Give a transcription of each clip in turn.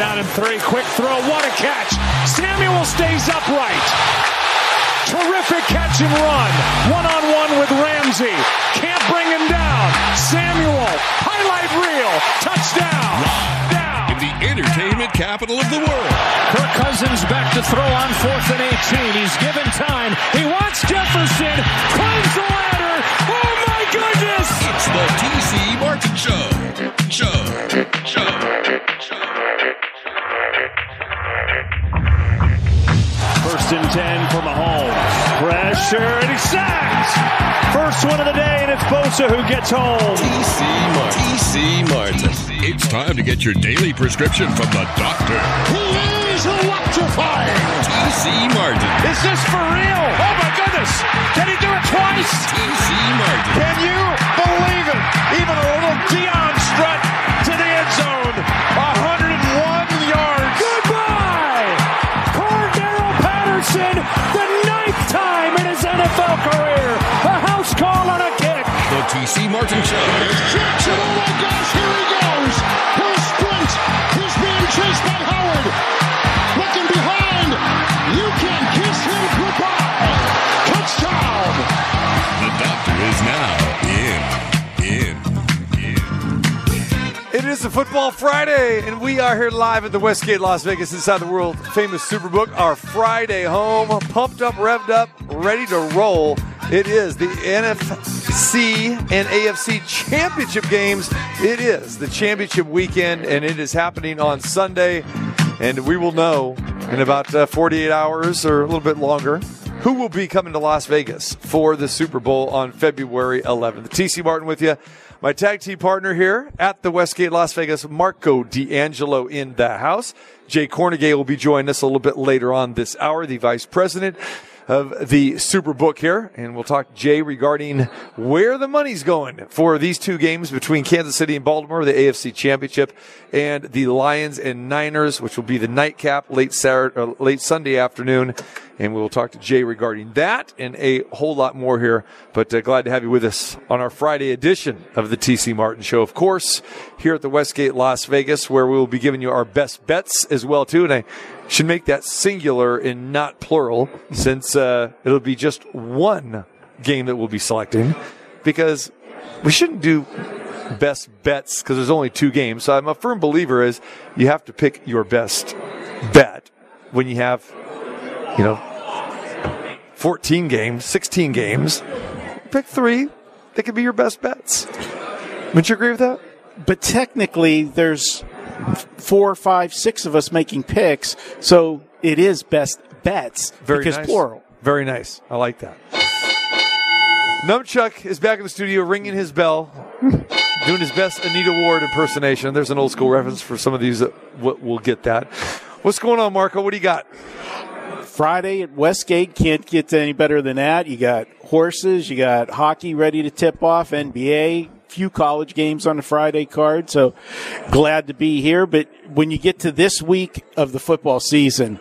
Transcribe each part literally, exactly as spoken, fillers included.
down and three. Quick throw. What a catch. Samuel stays upright. Terrific catch and run. One-on-one with Ramsey. Can't bring him down. Samuel. Highlight reel. Touchdown. Down. In the entertainment capital of the world. Kirk Cousins back to throw on fourth and eighteen. He's given time. He wants Jefferson. Climbs the ladder. Oh, my goodness. It's the T C Martin Show. Show. Show. First and ten for Mahomes. Pressure, and he's sacked. First one of the day, and it's Bosa who gets home. T C Martin. T C Martin. It's time to get your daily prescription from the doctor. He is electrifying. T C Martin. Is this for real? Oh, my goodness. Can he do it twice? T C Martin. Can you believe it? Even a little Deion strut to the end zone. one hundred one yards. Goodbye. Cordero Patterson, the ninth time in his N F L career. A house call on a kick. The T C Martin Show. Jackson, oh my gosh, here he goes. He'll sprint. He's being chased by Howard. Looking behind. You can kiss him goodbye. Touchdown. The doctor is now in. In. It is a Football Friday, and we are here live at the Westgate Las Vegas inside the world-famous Superbook, our Friday home, pumped up, revved up, ready to roll. It is the N F C and A F C championship games. It is the championship weekend, and it is happening on Sunday, and we will know in about uh, forty-eight hours or a little bit longer who will be coming to Las Vegas for the Super Bowl on February eleventh. T C Martin with you. My tag team partner here at the Westgate Las Vegas, Marco D'Angelo in the house. Jay Kornegay will be joining us a little bit later on this hour, the vice president of the Superbook here. And we'll talk, Jay, regarding where the money's going for these two games between Kansas City and Baltimore, the A F C Championship, and the Lions and Niners, which will be the nightcap late Saturday, or late Sunday afternoon. And we'll talk to Jay regarding that and a whole lot more here. But uh, glad to have you with us on our Friday edition of the T C Martin Show, of course, here at the Westgate Las Vegas, where we will be giving you our best bets as well, too. And I should make that singular and not plural, since uh, it'll be just one game that we'll be selecting, because we shouldn't do best bets because there's only two games. So I'm a firm believer is you have to pick your best bet when you have, you know, fourteen games, sixteen games. Pick three. They could be your best bets. Would you agree with that? But technically, there's four, five, six of us making picks, so it is best bets. Very because nice. Plural. Very nice. I like that. Nunchuck is back in the studio ringing his bell, doing his best Anita Ward impersonation. There's an old school reference for some of these that will get that. What's going on, Marco? What do you got? Friday at Westgate, can't get any better than that. You got horses, you got hockey ready to tip off, N B A, few college games on the Friday card, so glad to be here. But when you get to this week of the football season,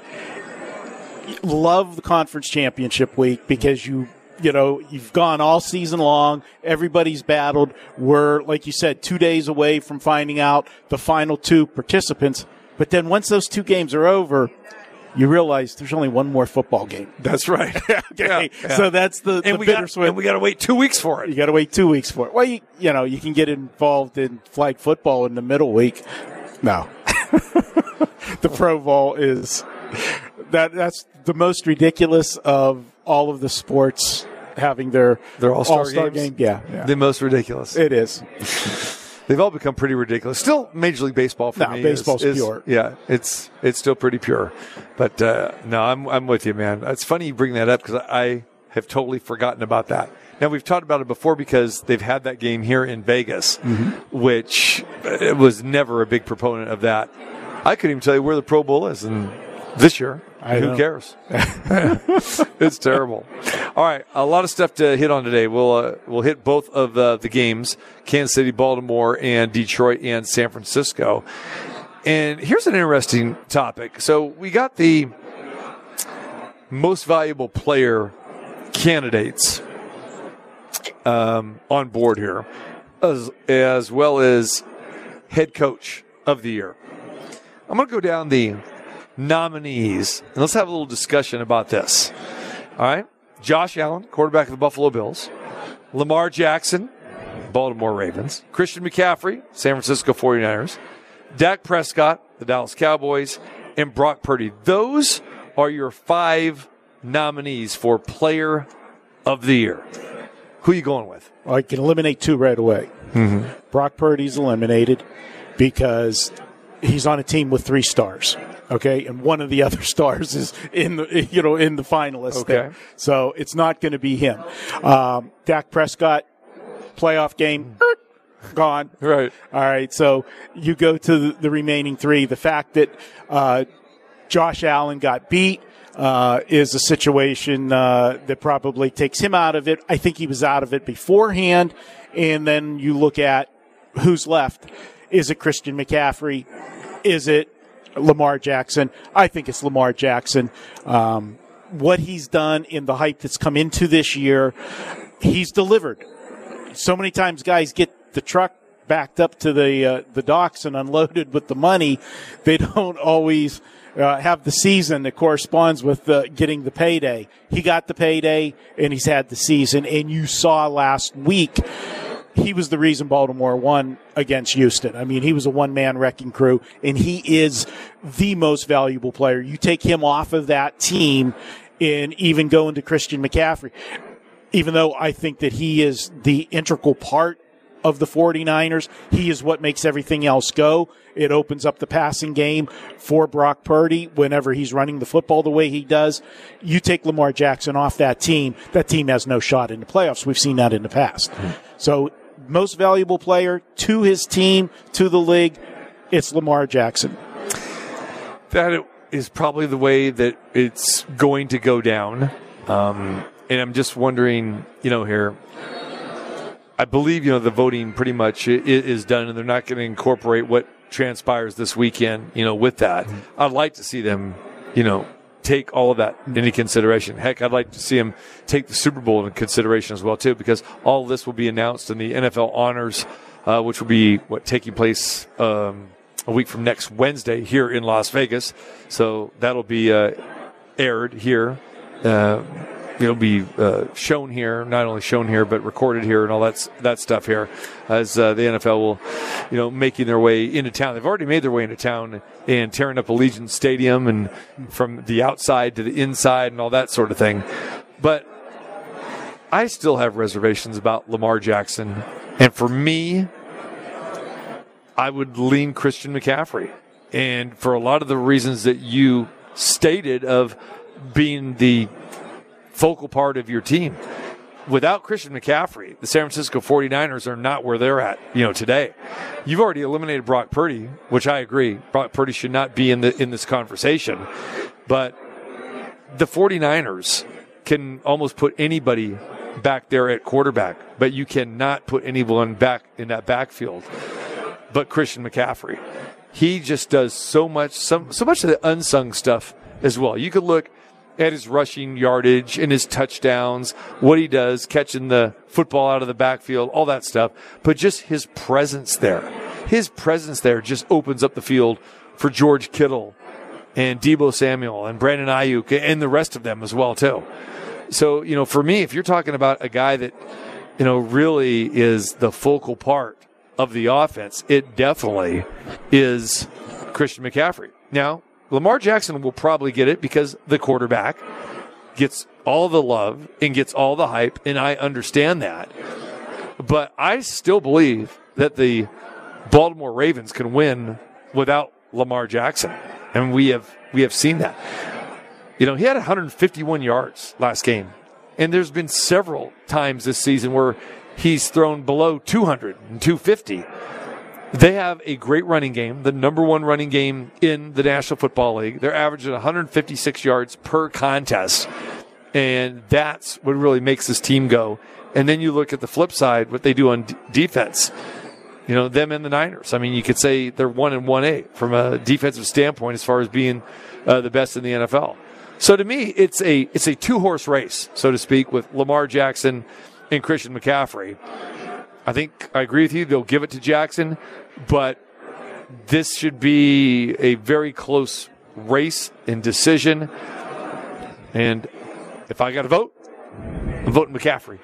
love the conference championship week because you you know, you've gone all season long. Everybody's battled. We're, like you said, two days away from finding out the final two participants. But then once those two games are over, you realize there's only one more football game. That's right. Okay. Yeah, yeah. So that's the, and the bittersweet. And we got to wait two weeks for it. You got to wait two weeks for it. Well, you, you know, you can get involved in flag football in the middle week. No. The Pro Bowl is that that's the most ridiculous of all of the sports having their, their all-star, all-star game. Yeah, yeah. The most ridiculous. It is. They've all become pretty ridiculous. Still, Major League Baseball for no, me baseball's is, is pure. Yeah, it's it's still pretty pure. But uh, no, I'm I'm with you, man. It's funny you bring that up because I have totally forgotten about that. Now we've talked about it before because they've had that game here in Vegas, mm-hmm. which it was never a big proponent of that. I couldn't even tell you where the Pro Bowl is, and this year, I who know. cares? It's terrible. All right, a lot of stuff to hit on today. We'll uh, we'll hit both of uh, the games, Kansas City, Baltimore, and Detroit and San Francisco. And here's an interesting topic. So we got the most valuable player candidates um, on board here, as, as well as head coach of the year. I'm going to go down the nominees, and let's have a little discussion about this. All right? Josh Allen, quarterback of the Buffalo Bills. Lamar Jackson, Baltimore Ravens. Christian McCaffrey, San Francisco forty-niners. Dak Prescott, the Dallas Cowboys. And Brock Purdy. Those are your five nominees for Player of the Year. Who are you going with? Well, I can eliminate two right away. Mm-hmm. Brock Purdy's eliminated because he's on a team with three stars. Okay, and one of the other stars is in the you know in the finalists. Okay, there. So it's not going to be him. Um, Dak Prescott, playoff game. Mm. Gone. Right. All right. So you go to the remaining three. The fact that uh, Josh Allen got beat uh, is a situation uh, that probably takes him out of it. I think he was out of it beforehand. And then you look at who's left. Is it Christian McCaffrey? Is it Lamar Jackson? I think it's Lamar Jackson. Um, what he's done in the hype that's come into this year, he's delivered. So many times guys get the truck backed up to the uh, the docks and unloaded with the money, they don't always uh, have the season that corresponds with uh, getting the payday. He got the payday, and he's had the season. And you saw last week, he was the reason Baltimore won against Houston. I mean, he was a one-man wrecking crew, and he is the most valuable player. You take him off of that team and even go into Christian McCaffrey, even though I think that he is the integral part of the forty-niners. He is what makes everything else go. It opens up the passing game for Brock Purdy whenever he's running the football the way he does. You take Lamar Jackson off that team, that team has no shot in the playoffs. We've seen that in the past. So most valuable player to his team, to the league, it's Lamar Jackson. That is probably the way that it's going to go down. Um, and I'm just wondering, you know, here, I believe, you know, the voting pretty much is done, and they're not going to incorporate what transpires this weekend, you know, with that. Mm-hmm. I'd like to see them, you know, take all of that into consideration. Heck, I'd like to see them take the Super Bowl into consideration as well, too, because all of this will be announced in the N F L Honors, uh, which will be what taking place um, a week from next Wednesday here in Las Vegas. So that'll be uh, aired here. Uh, It'll be uh, shown here, not only shown here, but recorded here and all that that stuff here, as uh, the N F L will, you know, making their way into town. They've already made their way into town and tearing up Allegiant Stadium and from the outside to the inside and all that sort of thing. But I still have reservations about Lamar Jackson, and for me, I would lean Christian McCaffrey, and for a lot of the reasons that you stated of being the focal part of your team. Without Christian McCaffrey, the San Francisco forty-niners are not where they're at, you know, today. You've already eliminated Brock Purdy, which I agree. Brock Purdy should not be in the in this conversation. But the forty-niners can almost put anybody back there at quarterback, but you cannot put anyone back in that backfield but Christian McCaffrey. He just does so much, some, so much of the unsung stuff as well. You could look at his rushing yardage and his touchdowns, what he does, catching the football out of the backfield, all that stuff. But just his presence there, his presence there just opens up the field for George Kittle and Deebo Samuel and Brandon Ayuk and the rest of them as well, too. So, you know, for me, if you're talking about a guy that, you know, really is the focal part of the offense, it definitely is Christian McCaffrey. Now, Lamar Jackson will probably get it because the quarterback gets all the love and gets all the hype, and I understand that. But I still believe that the Baltimore Ravens can win without Lamar Jackson, and we have we have seen that. You know, he had one hundred fifty-one yards last game, and there's been several times this season where he's thrown below two hundred and two fifty. They have a great running game, the number one running game in the National Football League. They're averaging one hundred fifty-six yards per contest, and that's what really makes this team go. And then you look at the flip side, what they do on d- defense. You know, them and the Niners. I mean, you could say they're one and one eight from a defensive standpoint as far as being uh, the best in the N F L. So to me, it's a it's a two-horse race, so to speak, with Lamar Jackson and Christian McCaffrey. I think I agree with you. They'll give it to Jackson, but this should be a very close race and decision. And if I got to vote, I'm voting McCaffrey.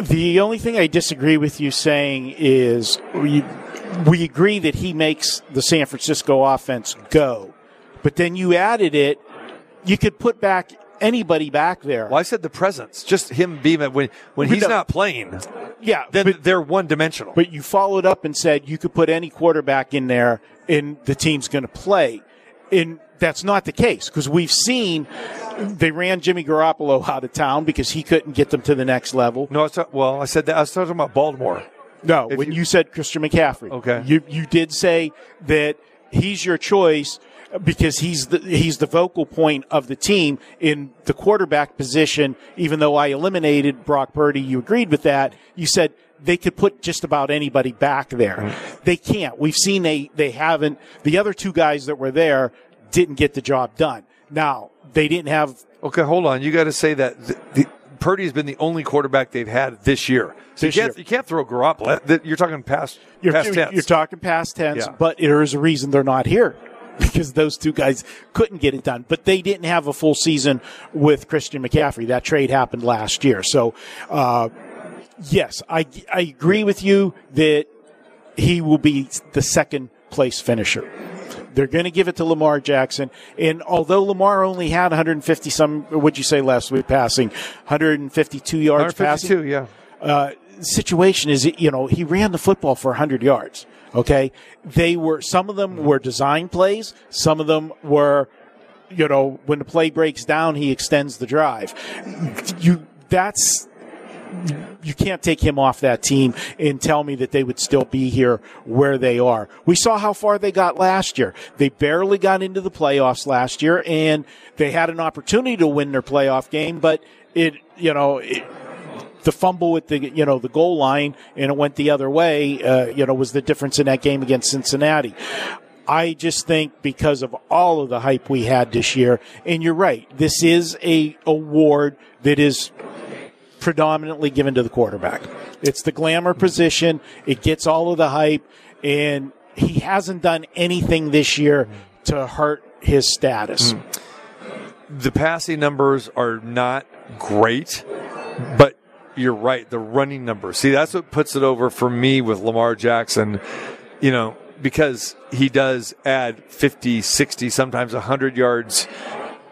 The only thing I disagree with you saying is we, we agree that he makes the San Francisco offense go. But then you added it, you could put back anybody back there. Well, I said the presence, just him being when when but he's no, not playing. Yeah, then but, they're one dimensional. But you followed up and said you could put any quarterback in there, and the team's going to play. And that's not the case because we've seen they ran Jimmy Garoppolo out of town because he couldn't get them to the next level. No, I was ta- well, I said that I was talking about Baltimore. No, if when you, you said Christian McCaffrey, okay, you you did say that he's your choice. Because he's the, he's the vocal point of the team in the quarterback position. Even though I eliminated Brock Purdy, you agreed with that. You said they could put just about anybody back there. They can't. We've seen they, they haven't. The other two guys that were there didn't get the job done. Now, they didn't have. Okay, hold on. You got to say that the, the, Purdy has been the only quarterback they've had this year. So this you, can't, year. you can't throw Garoppolo. You're talking past, you're, past tense. You're talking past tense, yeah. But there is a reason they're not here. Because those two guys couldn't get it done. But they didn't have a full season with Christian McCaffrey. That trade happened last year. So, uh, yes, I, I agree with you that he will be the second-place finisher. They're going to give it to Lamar Jackson. And although Lamar only had one hundred fifty-some, what'd you say last week, passing, one hundred fifty-two yards one hundred fifty-two, passing? Yeah. Uh, situation is, you know, he ran the football for one hundred yards. Okay, they were, some of them were design plays. Some of them were, you know, when the play breaks down, he extends the drive. You, that's, you can't take him off that team and tell me that they would still be here where they are. We saw how far they got last year. They barely got into the playoffs last year, and they had an opportunity to win their playoff game, but it, you know, it, the fumble at the, you know, the goal line, and it went the other way, uh, you know, was the difference in that game against Cincinnati. I just think because of all of the hype we had this year, and you're right, this is a award that is predominantly given to the quarterback. It's the glamour position. It gets all of the hype, and he hasn't done anything this year to hurt his status. Mm. The passing numbers are not great, but you're right, the running number. See, that's what puts it over for me with Lamar Jackson, you know, because he does add fifty, sixty, sometimes one hundred yards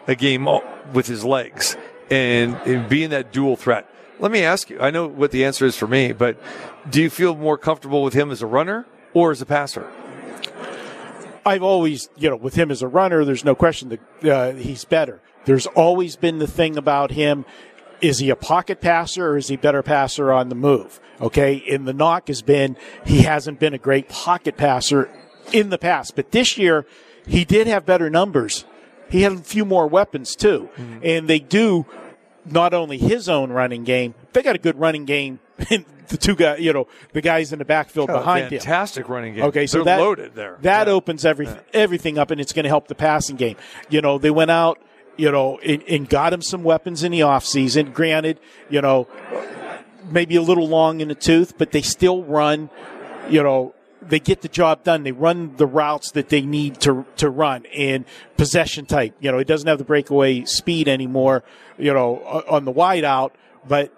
a game with his legs and, and being that dual threat. Let me ask you, I know what the answer is for me, but do you feel more comfortable with him as a runner or as a passer? I've always, you know, with him as a runner, there's no question that uh, he's better. There's always been the thing about him. Is he a pocket passer or is he a better passer on the move? Okay, and the knock has been he hasn't been a great pocket passer in the past. But this year, he did have better numbers. He had a few more weapons, too. Mm-hmm. And they do not only his own running game, they got a good running game. The two guys, you know, the guys in the backfield oh, behind fantastic him. Fantastic running game. Okay, so they're that, loaded there. That yeah. opens everything, yeah. everything up, and it's going to help the passing game. You know, they went out. You know, and, and got him some weapons in the offseason. Granted, you know, maybe a little long in the tooth, but they still run, you know, they get the job done. They run the routes that they need to to run. And possession type, you know, it doesn't have the breakaway speed anymore, you know, on the wide out, but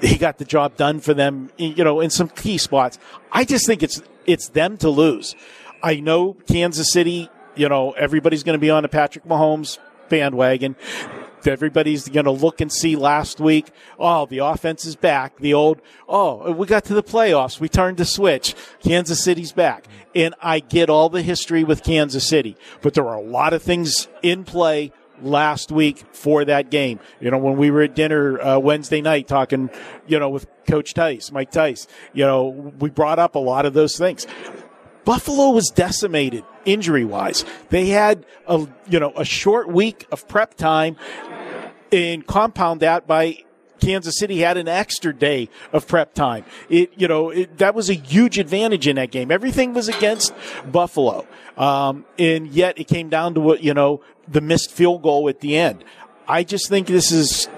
he got the job done for them, you know, in some key spots. I just think it's it's them to lose. I know Kansas City, you know, everybody's going to be on to Patrick Mahomes bandwagon. Everybody's going to look and see last week, oh, the offense is back. The old, oh, we got to the playoffs. We turned the switch. Kansas City's back. And I get all the history with Kansas City, but there were a lot of things in play last week for that game. You know, when we were at dinner uh, Wednesday night talking, you know, with Coach Tice, Mike Tice, you know, we brought up a lot of those things. Buffalo was decimated injury-wise. They had a you know a short week of prep time, and compound that by Kansas City had an extra day of prep time. It you know it, that was a huge advantage in that game. Everything was against Buffalo, um, and yet it came down to what you know the missed field goal at the end. I just think this is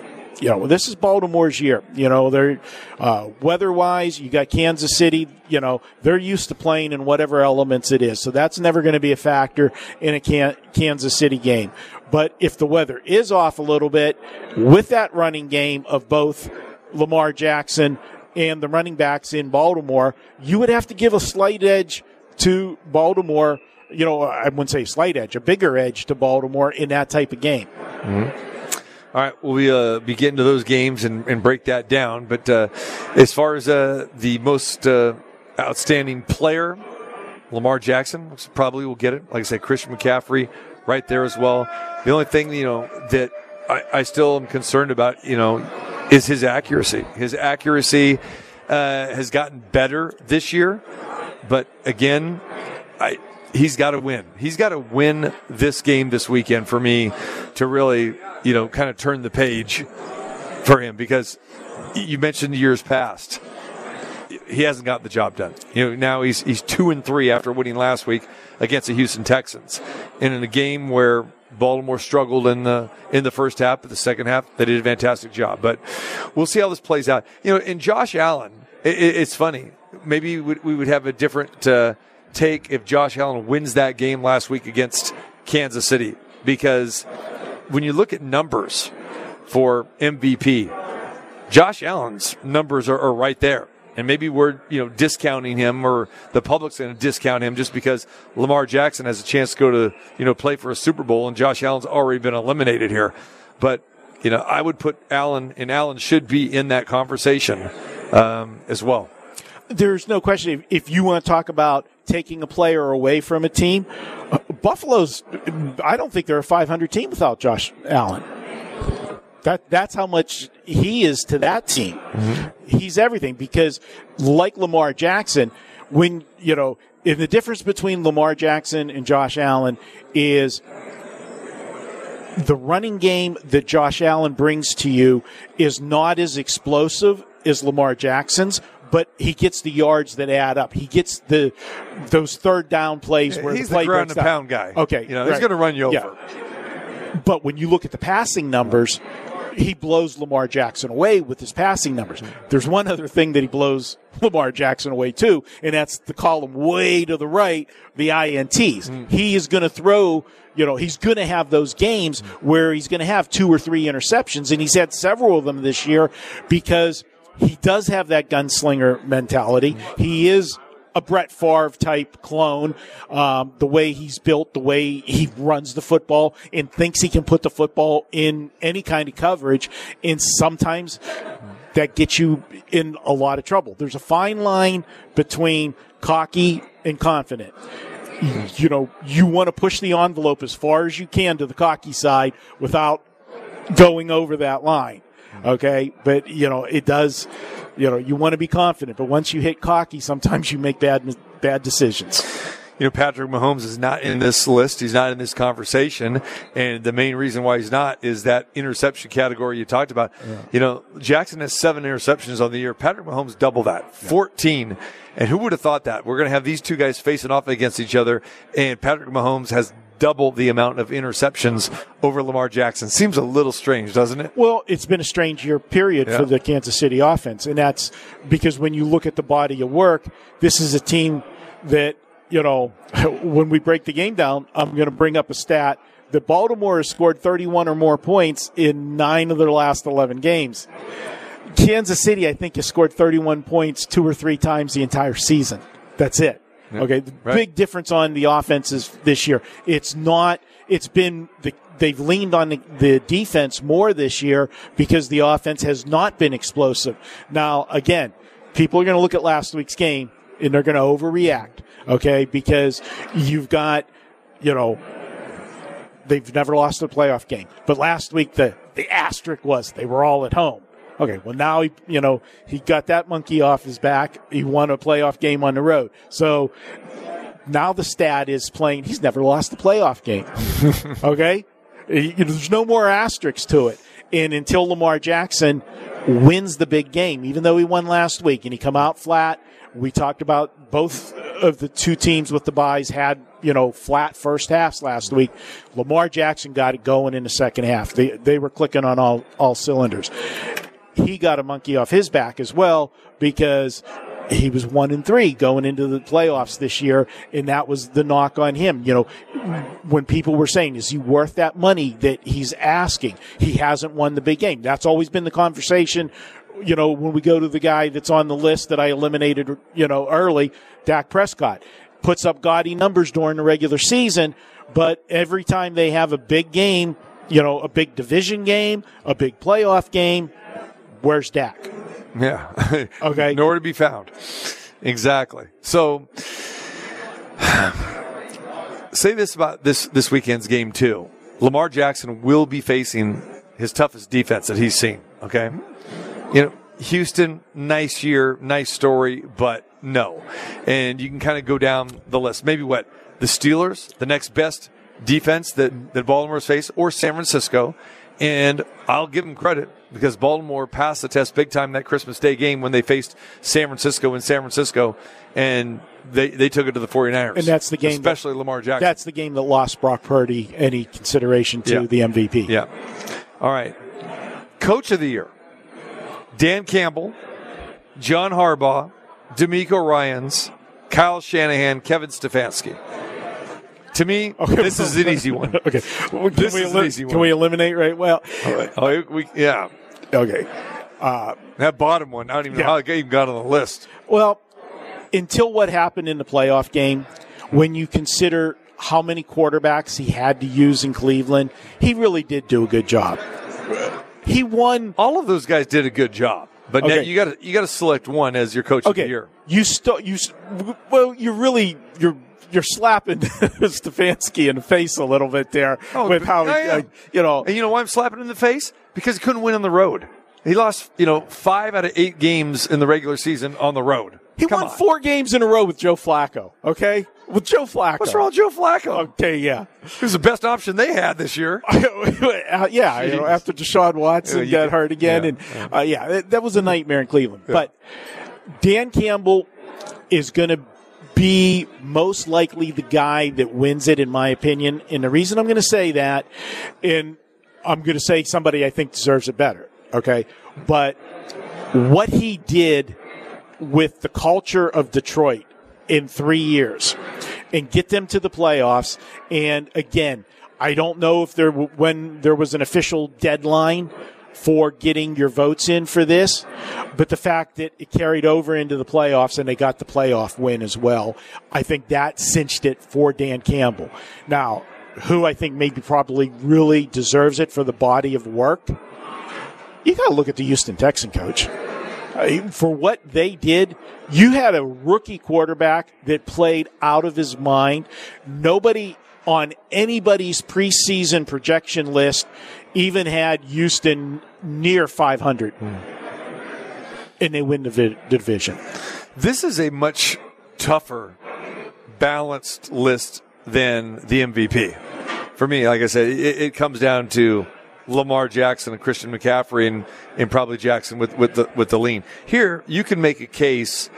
you know, this is Baltimore's year. You know, they're uh, weather-wise, you got Kansas City, you know, they're used to playing in whatever elements it is. So that's never going to be a factor in a Can- Kansas City game. But if the weather is off a little bit, with that running game of both Lamar Jackson and the running backs in Baltimore, you would have to give a slight edge to Baltimore. You know, I wouldn't say slight edge, a bigger edge to Baltimore in that type of game. Mm-hmm. All right, we'll be, uh, be getting to those games and, and break that down. But uh, as far as uh, the most uh, outstanding player, Lamar Jackson probably will get it. Like I said, Christian McCaffrey right there as well. The only thing, you know, that I, I still am concerned about, you know, is his accuracy. His accuracy uh, has gotten better this year. But, again, I he's got to win. He's got to win this game this weekend for me to really – you know, kind of turn the page for him, because you mentioned years past, he hasn't gotten the job done. You know, now he's he's two and three after winning last week against the Houston Texans, and in a game where Baltimore struggled in the in the first half, but the second half they did a fantastic job. But we'll see how this plays out. You know, and Josh Allen, it, it, it's funny. Maybe we would have a different uh, take if Josh Allen wins that game last week against Kansas City, because when you look at numbers for M V P, Josh Allen's numbers are, are right there. And maybe we're, you know, discounting him, or the public's going to discount him just because Lamar Jackson has a chance to go to, you know, play for a Super Bowl, and Josh Allen's already been eliminated here. But, you know, I would put Allen, and Allen should be in that conversation um, as well. There's no question. If you want to talk about taking a player away from a team, Buffalo's, I don't think they're a five hundred team without Josh Allen. That That's how much he is to that team. Mm-hmm. He's everything, because like Lamar Jackson, when, you know, if the difference between Lamar Jackson and Josh Allen is the running game that Josh Allen brings to you is not as explosive as Lamar Jackson's, but he gets the yards that add up. He gets the those third down plays where he's the play the ground and pound guy. Okay, you know, right. He's going to run you yeah. over. But when you look at the passing numbers, he blows Lamar Jackson away with his passing numbers. There's one other thing that he blows Lamar Jackson away too, and that's the column way to the right, the I N Ts. Mm. He is going to throw, you know, he's going to have those games where he's going to have two or three interceptions, and he's had several of them this year because he does have that gunslinger mentality. He is a Brett Favre type clone. Um, the way he's built, the way he runs the football and thinks he can put the football in any kind of coverage. And sometimes that gets you in a lot of trouble. There's a fine line between cocky and confident. You know, you want to push the envelope as far as you can to the cocky side without going over that line. Okay, but, you know, it does, you know, you want to be confident, but once you hit cocky, sometimes you make bad bad decisions. You know, Patrick Mahomes is not in this list. He's not in this conversation, and the main reason why he's not is that interception category you talked about. Yeah. You know, Jackson has seven interceptions on the year. Patrick Mahomes double that, fourteen. And who would have thought that? We're going to have these two guys facing off against each other, and Patrick Mahomes has double the amount of interceptions over Lamar Jackson. Seems a little strange, doesn't it? Well, it's been a strange year, period, yeah. for the Kansas City offense. And that's because when you look at the body of work, this is a team that, you know, when we break the game down, I'm going to bring up a stat that Baltimore has scored thirty-one or more points in nine of their last eleven games. Kansas City, I think, has scored thirty-one points two or three times the entire season. That's it. Yeah, okay, the right. big difference on the offenses this year. It's not, it's been, the, they've leaned on the, the defense more this year because the offense has not been explosive. Now, again, people are going to look at last week's game and they're going to overreact, okay, because you've got, you know, they've never lost a playoff game. But last week, the, the asterisk was they were all at home. Okay, well now, he, you know, he got that monkey off his back. He won a playoff game on the road. So now the stat is playing. He's never lost a playoff game. Okay? There's no more asterisks to it. And until Lamar Jackson wins the big game, even though he won last week and he come out flat, we talked about both of the two teams with the byes had you know, flat first halves last week. Lamar Jackson got it going in the second half. They they were clicking on all, all cylinders. He got a monkey off his back as well because he was one and three going into the playoffs this year, and that was the knock on him. You know, when people were saying, is he worth that money that he's asking? He hasn't won the big game. That's always been the conversation. You know, when we go to the guy that's on the list that I eliminated, you know, early, Dak Prescott, puts up gaudy numbers during the regular season, but every time they have a big game, you know, a big division game, a big playoff game, where's Dak? Yeah. Okay. Nowhere to be found. Exactly. So, say this about this, this weekend's game, too. Lamar Jackson will be facing his toughest defense that he's seen, okay? You know, Houston, nice year, nice story, but no. And you can kind of go down the list. Maybe what? The Steelers, the next best defense that, that Baltimore's faced, or San Francisco. And I'll give them credit because Baltimore passed the test big time that Christmas Day game when they faced San Francisco in San Francisco, and they, they took it to the 49ers. And that's the game. Especially that, Lamar Jackson. That's the game that lost Brock Purdy any consideration to yeah. the M V P. Yeah. All right. Coach of the year. Dan Campbell, John Harbaugh, D'Amico Ryans, Kyle Shanahan, Kevin Stefanski. To me, okay. this is an easy one. Okay. Well, this is elim- an easy one. Can we eliminate right? Well, right. Oh, we, yeah. Okay. Uh, that bottom one, I don't even yeah. know how it even got on the list. Well, until what happened in the playoff game, when you consider how many quarterbacks he had to use in Cleveland, he really did do a good job. He won. All of those guys did a good job, but okay. now you got to you got to select one as your coach okay. of the year. You still you well, you're really you're you're slapping Stefanski in the face a little bit there oh, with how uh, you know. And you know why I'm slapping him in the face? Because he couldn't win on the road. He lost you know five out of eight games in the regular season on the road. He Come won on. four games in a row with Joe Flacco. Okay. With Joe Flacco. What's wrong with Joe Flacco? Okay, yeah. He was the best option they had this year. uh, yeah, you know, after Deshaun Watson yeah, got did. hurt again. Yeah. And uh, yeah, that, that was a nightmare in Cleveland. Yeah. But Dan Campbell is going to be most likely the guy that wins it, in my opinion. And the reason I'm going to say that, and I'm going to say somebody I think deserves it better, okay? But what he did with the culture of Detroit in three years and get them to the playoffs. And again, I don't know if there, w- when there was an official deadline for getting your votes in for this, but the fact that it carried over into the playoffs and they got the playoff win as well, I think that cinched it for Dan Campbell. Now, who I think maybe probably really deserves it for the body of work, you got to look at the Houston Texans coach. For what they did, you had a rookie quarterback that played out of his mind. Nobody on anybody's preseason projection list even had Houston near five hundred. Mm. And they win the, vi- the division. This is a much tougher, balanced list than the M V P. For me, like I said, it, it comes down to Lamar Jackson and Christian McCaffrey and, and probably Jackson with, with the with the lean. Here you can make a case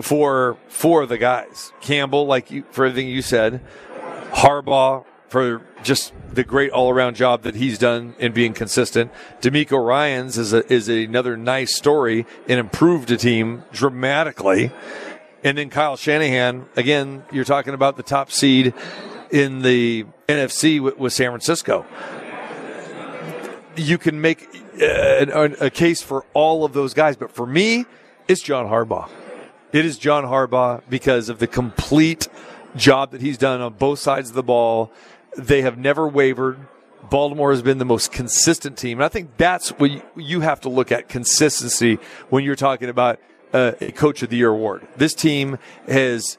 for four of the guys. Campbell, like you, for everything you said, Harbaugh for just the great all around job that he's done in being consistent. D'Amico Ryans is a, is another nice story and improved a team dramatically. And then Kyle Shanahan, again, you're talking about the top seed in the N F C with, with San Francisco. You can make a, a case for all of those guys, but for me, it's John Harbaugh. It is John Harbaugh because of the complete job that he's done on both sides of the ball. They have never wavered. Baltimore has been the most consistent team, and I think that's what you, you have to look at, consistency, when you're talking about uh, a Coach of the Year award. This team has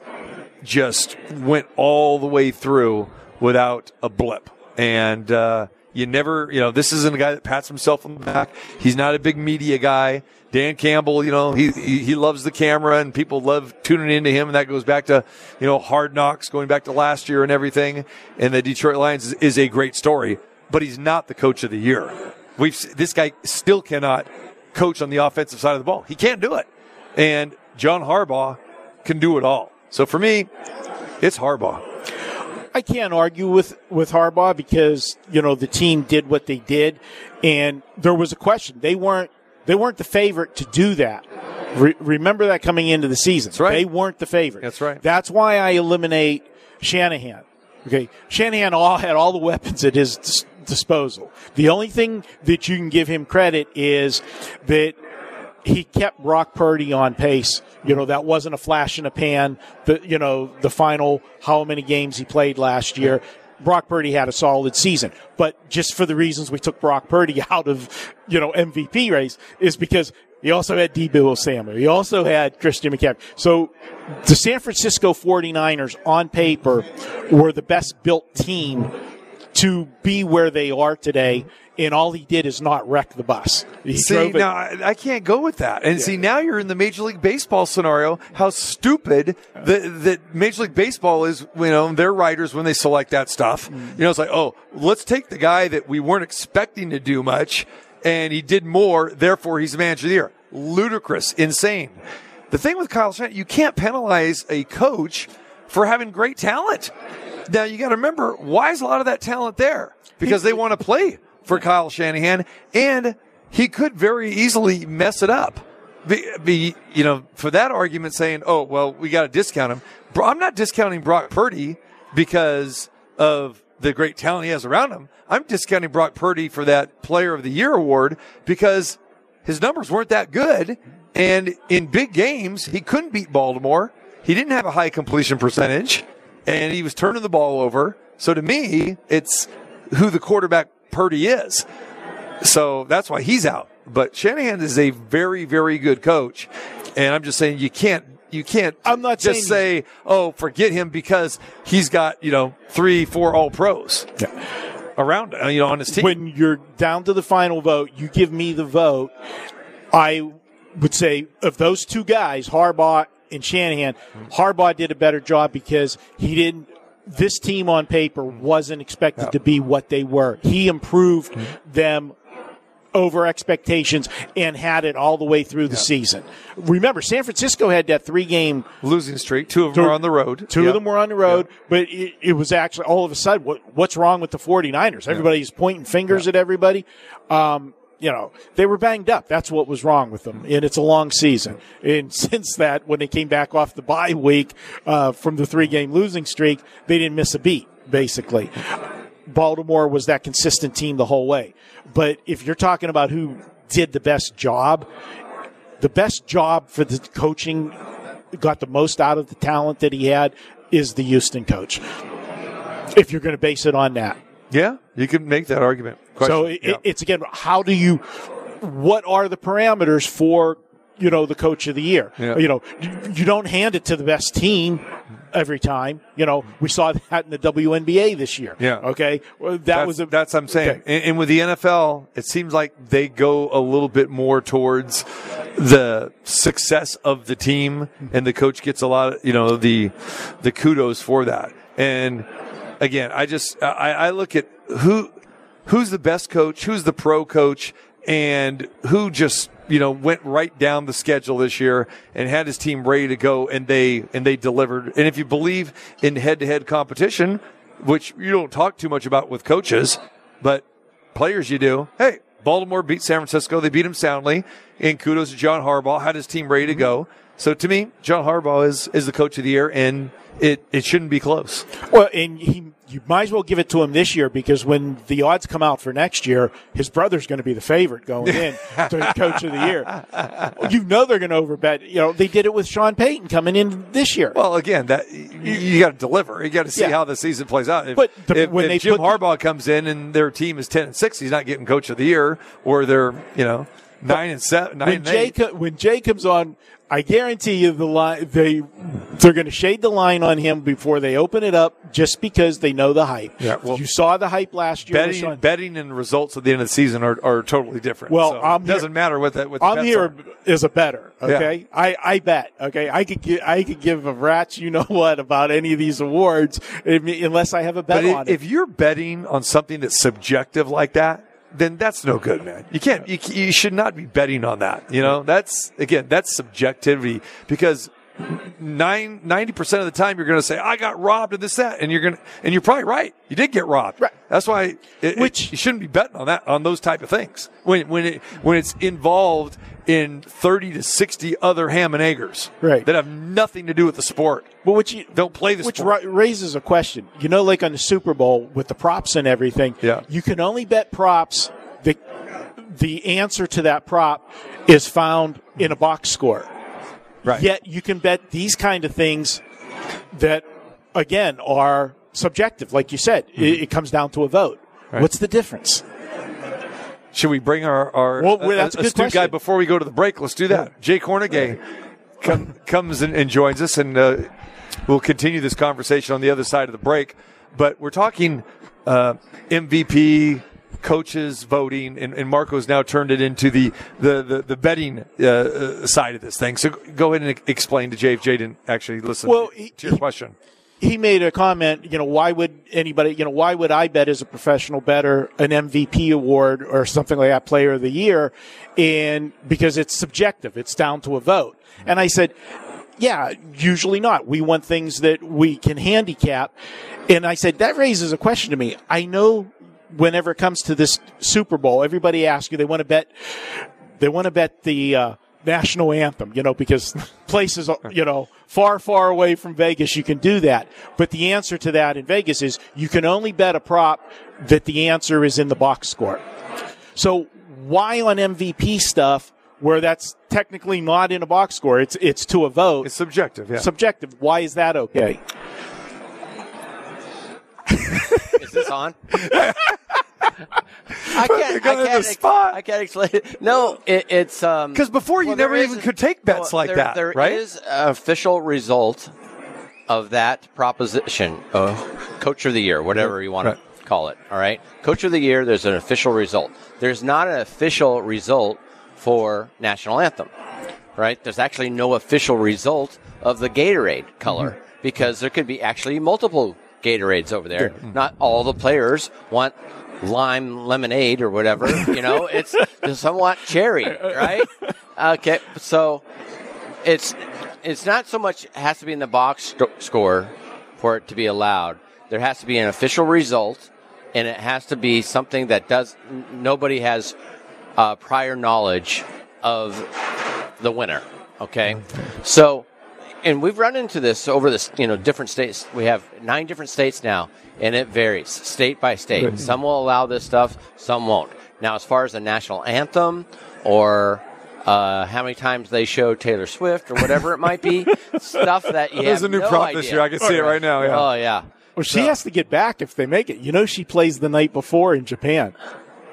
just went all the way through without a blip, and uh You never, you know, this isn't a guy that pats himself on the back. He's not a big media guy. Dan Campbell, you know, he he loves the camera and people love tuning into him. And that goes back to, you know, Hard Knocks, going back to last year and everything. And the Detroit Lions is, is a great story, but he's not the Coach of the Year. We've this guy still cannot coach on the offensive side of the ball. He can't do it. And John Harbaugh can do it all. So for me, it's Harbaugh. I can't argue with, with Harbaugh because, you know, the team did what they did and there was a question. They weren't, they weren't the favorite to do that. Re- remember that coming into the season. That's right. They weren't the favorite. That's right. That's why I eliminate Shanahan. Okay. Shanahan all had all the weapons at his dis- disposal. The only thing that you can give him credit is that he kept Brock Purdy on pace. You know, that wasn't a flash in a pan. The, you know, the final how many games he played last year. Brock Purdy had a solid season. But just for the reasons we took Brock Purdy out of, you know, M V P race is because he also had Deebo Samuel. He also had Christian McCaffrey. So the San Francisco forty-niners on paper were the best built team to be where they are today, and all he did is not wreck the bus. He see, now I, I can't go with that. And yeah. see, now you're in the Major League Baseball scenario, how stupid that that Major League Baseball is, you know, their writers when they select that stuff. Mm-hmm. You know, it's like, oh, let's take the guy that we weren't expecting to do much, and he did more, therefore he's the manager of the year. Ludicrous, insane. The thing with Kyle Shanahan, you can't penalize a coach for having great talent. Now, you got to remember, why is a lot of that talent there? Because they want to play for Kyle Shanahan, and he could very easily mess it up. Be, be you know, for that argument saying, oh, well, we got to discount him. I'm not discounting Brock Purdy because of the great talent he has around him. I'm discounting Brock Purdy for that Player of the Year award because his numbers weren't that good, and in big games, he couldn't beat Baltimore. He didn't have a high completion percentage. And he was turning the ball over. So to me, it's who the quarterback Purdy is. So that's why he's out. But Shanahan is a very, very good coach. And I'm just saying you can't, you can't I'm not just say, oh, forget him because he's got, you know, three, four all pros yeah. around, you know, on his team. When you're down to the final vote, you give me the vote. I would say of those two guys, Harbaugh and Shanahan, Harbaugh did a better job because he didn't, this team on paper wasn't expected yep. to be what they were. He improved mm-hmm. them over expectations and had it all the way through the yep. season. Remember, San Francisco had that three-game losing streak. Two of them two, were on the road. Two yep. of them were on the road, yep. but it, it was actually all of a sudden, what, what's wrong with the forty-niners? Everybody's yep. pointing fingers yep. at everybody. Um, You know, they were banged up. That's what was wrong with them. And it's a long season. And since that, when they came back off the bye week, uh, from the three game losing streak, they didn't miss a beat, basically. Baltimore was that consistent team the whole way. But if you're talking about who did the best job, the best job for the coaching, got the most out of the talent that he had, is the Houston coach. If you're going to base it on that. Yeah, you can make that argument. Question. So it, yeah. it's, again, how do you – what are the parameters for, you know, the coach of the year? Yeah. You know, you don't hand it to the best team every time. You know, we saw that in the W N B A this year. Yeah. Okay? Well, that that's, was a, that's what I'm saying. Okay. And, and with the N F L, it seems like they go a little bit more towards the success of the team, and the coach gets a lot of, you know, the the kudos for that. And – Again, I just I, I look at who who's the best coach, who's the pro coach, and who just you know went right down the schedule this year and had his team ready to go, and they and they delivered. And if you believe in head-to-head competition, which you don't talk too much about with coaches, but players you do. Hey, Baltimore beat San Francisco; they beat them soundly. And kudos to John Harbaugh, had his team ready to go. So to me, John Harbaugh is is the coach of the year, and it, it shouldn't be close. Well, and he, you might as well give it to him this year because when the odds come out for next year, his brother's going to be the favorite going in to coach of the year. You know they're going to overbet. You know they did it with Sean Payton coming in this year. Well, again, that you, you got to deliver. You got to see yeah. how the season plays out. If, but the, if, when if they Jim Harbaugh comes in and their team is ten and six, he's not getting coach of the year, or they're you know nine and seven. Nine when and Jay co- when Jay comes on. I guarantee you the line, they, they're going to shade the line on him before they open it up just because they know the hype. Yeah, well, you saw the hype last year. Betting, Sean, betting and results at the end of the season are, are totally different. Well, so I'm it doesn't here, matter what that, what the I'm bets here are. Is a better. Okay. Yeah. I, I bet. Okay. I could give, I could give a rat's, you know what, about any of these awards unless I have a bet but on if, it. If you're betting on something that's subjective like that, then that's no good, man. You can't, you, you should not be betting on that. You know, that's, again, that's subjectivity because nine, ninety percent of the time you're going to say, I got robbed of this, that. And you're going to, and you're probably right. You did get robbed. Right. That's why it, Which, it, you shouldn't be betting on that, on those type of things when, when it, when it's involved in thirty to sixty other ham and eggers. Right. That have nothing to do with the sport. Well, which you, don't play the which sport. Which raises a question. You know, like on the Super Bowl with the props and everything. Yeah. You can only bet props that the answer to that prop is found in a box score. Right. Yet you can bet these kind of things that, again, are subjective. Like you said, mm-hmm. it, it comes down to a vote. Right. What's the difference? Should we bring our, our well, well, that's a, a, a good astute guy before we go to the break? Let's do that. Yeah. Jay Kornegay right. come, comes and, and joins us, and uh, we'll continue this conversation on the other side of the break. But we're talking uh, M V P, coaches voting, and, and Marco's now turned it into the the the, the betting uh, side of this thing. So go ahead and explain to Jay if Jay didn't actually listen well, to, he, to your question. He made a comment, you know, why would anybody, you know, why would I bet as a professional better an M V P award or something like that, player of the year? And because it's subjective, it's down to a vote. And I said, yeah, usually not. We want things that we can handicap. And I said, that raises a question to me. I know whenever it comes to this Super Bowl, everybody asks you, they want to bet, they want to bet the uh, national anthem, you know, because places, you know, far, far away from Vegas, you can do that. But the answer to that in Vegas is you can only bet a prop that the answer is in the box score. So why on M V P stuff where that's technically not in a box score? It's, it's to a vote. It's subjective. Yeah. Subjective. Why is that okay? Is this on? I can't. I can't, ex- I can't explain it. No, it, it's um because before you well, never even could take bets well, like there, that. There right? is an official result of that proposition. Oh. Coach of the year, whatever you want right. to call it. All right, coach of the year. There's an official result. There's not an official result for national anthem. Right? There's actually no official result of the Gatorade color mm-hmm. because there could be actually multiple Gatorades over there. Yeah. Not all the players want lime lemonade or whatever. You know, it's some want cherry, right? Okay, so it's it's not so much it has to be in the box st- score for it to be allowed. There has to be an official result, and it has to be something that does nobody has uh, prior knowledge of the winner. Okay, so. And we've run into this over this, you know, different states. We have nine different states now, and it varies state by state. Good. Some will allow this stuff, some won't. Now, as far as the national anthem or uh, how many times they show Taylor Swift or whatever it might be, stuff that you There's have no idea. There's a new prop this year. I can see it right now. Yeah. Oh, yeah. Well, she so. has to get back if they make it. You know, she plays the night before in Japan.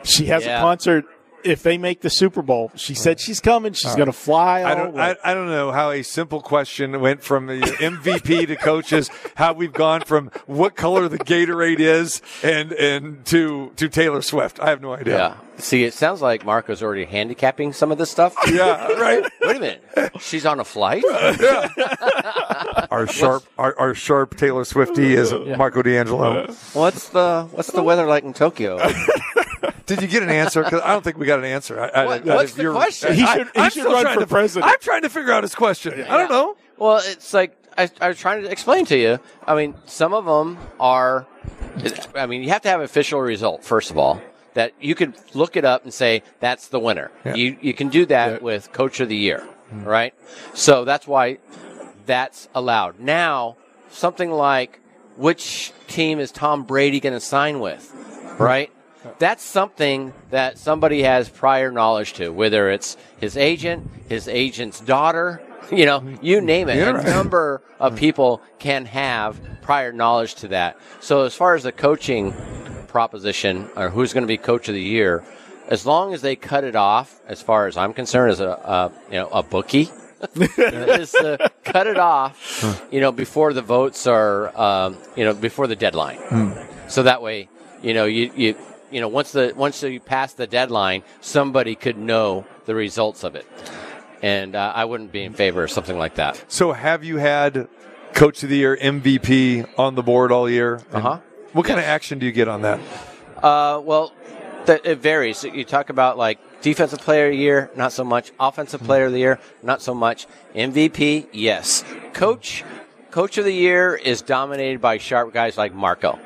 She has yeah. a concert. If they make the Super Bowl, she said she's coming. She's right. going to fly. I don't. I, I don't know how a simple question went from the M V P to coaches. How we've gone from what color the Gatorade is and and to to Taylor Swift. I have no idea. Yeah. See, it sounds like Marco's already handicapping some of this stuff. Yeah. Right. Wait a minute. She's on a flight. Yeah. Our sharp, our, our sharp Taylor Swiftie is yeah. Marco D'Angelo. What's the What's the weather like in Tokyo? Did you get an answer? Because I don't think we got an answer. I, what, I, what's the question? He should, he I, should run for to, president. I'm trying to figure out his question. Yeah. I don't know. Well, it's like I, I was trying to explain to you. I mean, some of them are – I mean, you have to have an official result, first of all, that you could look it up and say that's the winner. Yeah. You, you can do that yeah. with Coach of the Year, mm-hmm. right? So that's why that's allowed. Now, something like which team is Tom Brady going to sign with, right? That's something that somebody has prior knowledge to, whether it's his agent, his agent's daughter, you know, you name it. You're a right. number of people can have prior knowledge to that. So as far as the coaching proposition or who's going to be coach of the year, as long as they cut it off, as far as I'm concerned, as a, a you know, a bookie, is uh, cut it off, you know, before the votes are, um, you know, before the deadline. Mm. So that way, you know, you, you, You know, once the once you pass the deadline, somebody could know the results of it, and uh, I wouldn't be in favor of something like that. So, have you had Coach of the Year, M V P on the board all year? Uh huh. What kind of action do you get on that? Uh, well, th- it varies. You talk about like Defensive player of the year, not so much. Offensive player of the year, not so much. M V P, yes. Coach, coach of the year is dominated by sharp guys like Marco.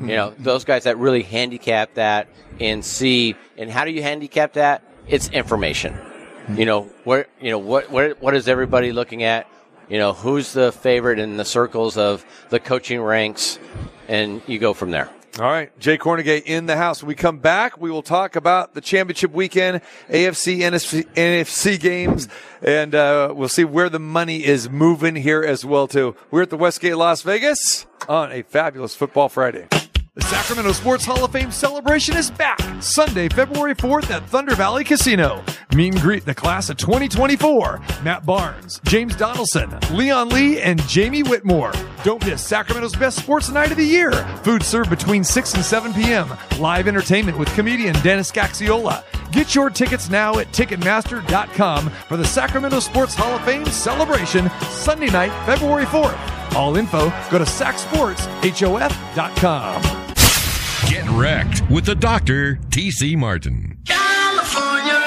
You know, those guys that really handicap that and see. And how do you handicap that? It's information. You know, where, you know, what, what, what is everybody looking at? You know, who's the favorite in the circles of the coaching ranks? And you go from there. All right, Jay Kornegay in the house. When we come back, we will talk about the championship weekend, A F C, N F C, N F C games, and uh, we'll see where the money is moving here as well, too. We're at the Westgate Las Vegas on a fabulous Football Friday. The Sacramento Sports Hall of Fame celebration is back Sunday, February fourth at Thunder Valley Casino. Meet and greet the class of twenty twenty-four. Matt Barnes, James Donaldson, Leon Lee, and Jamie Whitmore. Don't miss Sacramento's best sports night of the year. Food served between six and seven p.m. Live entertainment with comedian Dennis Gaxiola. Get your tickets now at Ticketmaster dot com for the Sacramento Sports Hall of Fame celebration Sunday night, February fourth. All info, go to sac sports hof dot com. Get wrecked with the doctor, T C Martin. California.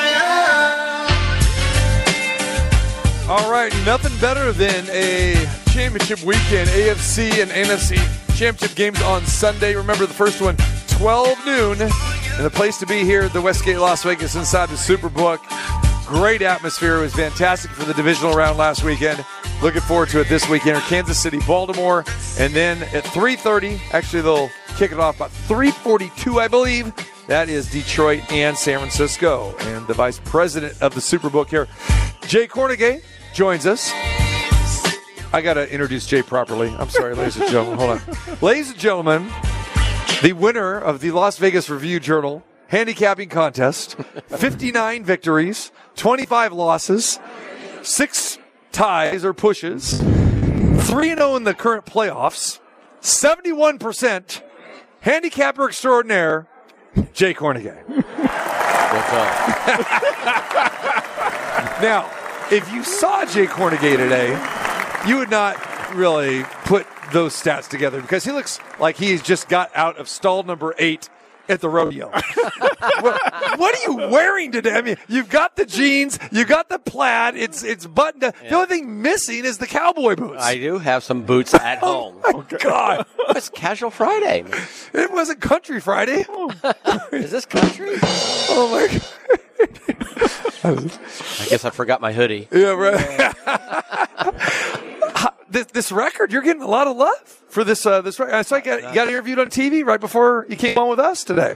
All right, nothing better than a championship weekend, A F C and N F C championship games on Sunday. Remember the first one, twelve noon. And the place to be here at the Westgate Las Vegas inside the Superbook. Great atmosphere. It was fantastic for the divisional round last weekend. Looking forward to it this weekend. Kansas City, Baltimore, and then at three thirty, actually they'll kick it off about three forty-two, I believe. That is Detroit and San Francisco. And the vice president of the Superbook here, Jay Kornegay, joins us. I got to introduce Jay properly. I'm sorry, ladies and gentlemen. Hold on. Ladies and gentlemen, the winner of the Las Vegas Review-Journal handicapping contest, fifty-nine victories, twenty-five losses, six ties or pushes, three and oh in the current playoffs, seventy-one percent, handicapper extraordinaire, Jay Kornegay. What's up? Now, if you saw Jay Kornegay today, you would not really put those stats together because he looks like he's just got out of stall number eight at the rodeo. what, what are you wearing today? I mean, you've got the jeans, you got the plaid, it's it's buttoned up. Yeah. The only thing missing is the cowboy boots. I do have some boots at home. Oh, my okay. God. It's Casual Friday. It wasn't Country Friday. Oh. Is this country? Oh, my God. I guess I forgot my hoodie. Yeah, right. This, this record, you're getting a lot of love for this. Uh, this record. I saw you got, you got interviewed on T V right before you came on with us today.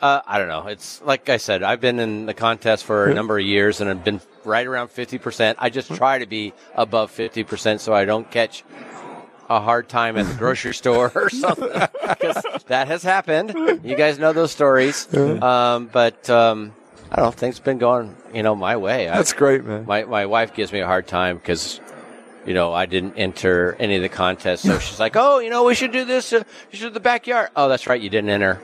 Uh, I don't know. It's like I said, I've been in the contest for a number of years, and I've been right around fifty percent. I just try to be above fifty percent so I don't catch a hard time at the grocery store or something, because that has happened. You guys know those stories. Um, but um, I don't know. Things have been going, you know, my way. That's I, great, man. My, my wife gives me a hard time because, you know, I didn't enter any of the contests. So she's like, oh, you know, we should do this. Uh, we should do the backyard. Oh, that's right. You didn't enter.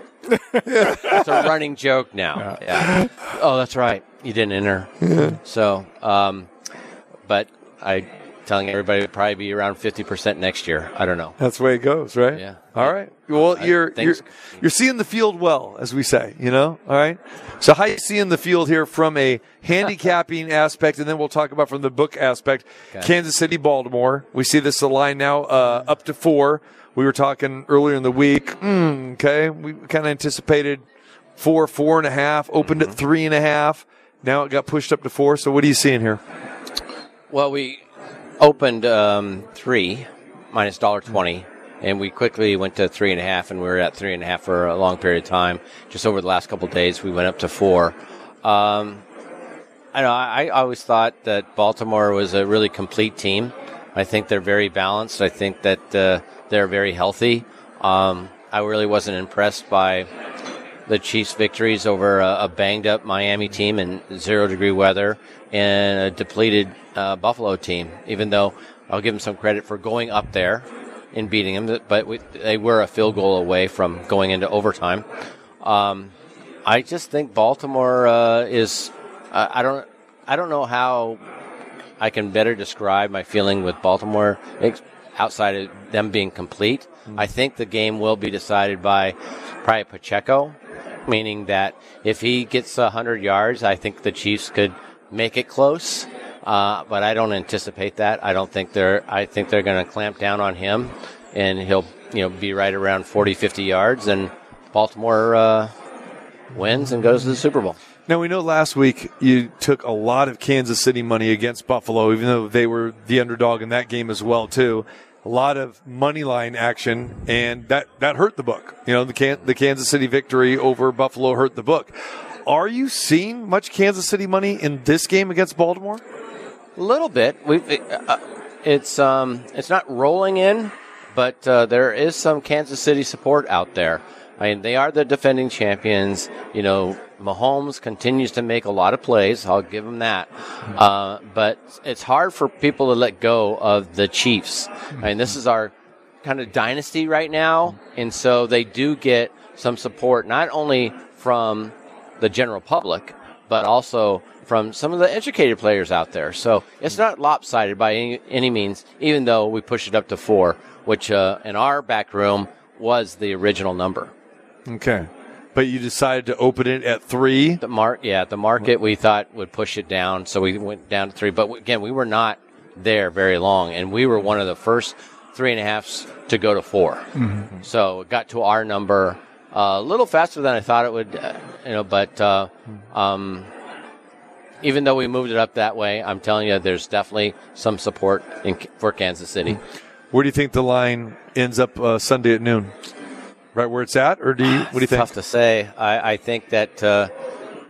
It's a running joke now. Yeah. Yeah. Oh, that's right. You didn't enter. Yeah. So, um, but I telling everybody it would probably be around fifty percent next year. I don't know. That's the way it goes, right? Yeah. All right. Well, I, you're, you're, you're seeing the field well, as we say, you know? All right. So how are you seeing the field here from a handicapping aspect, and then we'll talk about from the book aspect. Okay. Kansas City, Baltimore. We see this line now uh, up to four. We were talking earlier in the week. Mm, okay. We kind of anticipated four, four and a half, opened mm-hmm. at three and a half. Now it got pushed up to four. So what are you seeing here? Well, we opened um, three minus one dollar twenty. And we quickly went to three and a half, and we were at three and a half for a long period of time. Just over the last couple of days, we went up to four. Um, I know I, I always thought that Baltimore was a really complete team. I think they're very balanced. I think that uh, they're very healthy. Um, I really wasn't impressed by the Chiefs' victories over a, a banged-up Miami team in zero-degree weather and a depleted uh, Buffalo team, even though I'll give them some credit for going up there in beating them, but we, they were a field goal away from going into overtime. Um, I just think Baltimore uh, is. Uh, I don't. I don't know how I can better describe my feeling with Baltimore outside of them being complete. Mm-hmm. I think the game will be decided by probably Pacheco back, meaning that if he gets one hundred yards, I think the Chiefs could make it close. Uh, but I don't anticipate that. I don't think they're, I think they're going to clamp down on him, and he'll, you know, be right around forty, fifty yards, and Baltimore, uh, wins and goes to the Super Bowl. Now, we know last week you took a lot of Kansas City money against Buffalo, even though they were the underdog in that game as well, too. A lot of money line action, and that, that hurt the book. You know, the Can- the Kansas City victory over Buffalo hurt the book. Are you seeing much Kansas City money in this game against Baltimore? A little bit. We've, uh, it's um, it's not rolling in, but uh, there is some Kansas City support out there. I mean, they are the defending champions. You know, Mahomes continues to make a lot of plays. I'll give him that. Uh, but it's hard for people to let go of the Chiefs. I mean, this is our kind of dynasty right now. And so they do get some support, not only from the general public, but also from some of the educated players out there. So it's not lopsided by any, any means, even though we push it up to four, which uh, in our back room was the original number. Okay. But you decided to open it at three? The mar- yeah, the market we thought would push it down, so we went down to three. But again, we were not there very long, and we were one of the first three-and-a-halves to go to four. Mm-hmm. So it got to our number uh, a little faster than I thought it would, uh, you know. But uh, um, even though we moved it up that way, I'm telling you, there's definitely some support in, for Kansas City. Where do you think the line ends up uh, Sunday at noon? Right where it's at, or do you, what do you think? It's tough to say. I, I think that uh,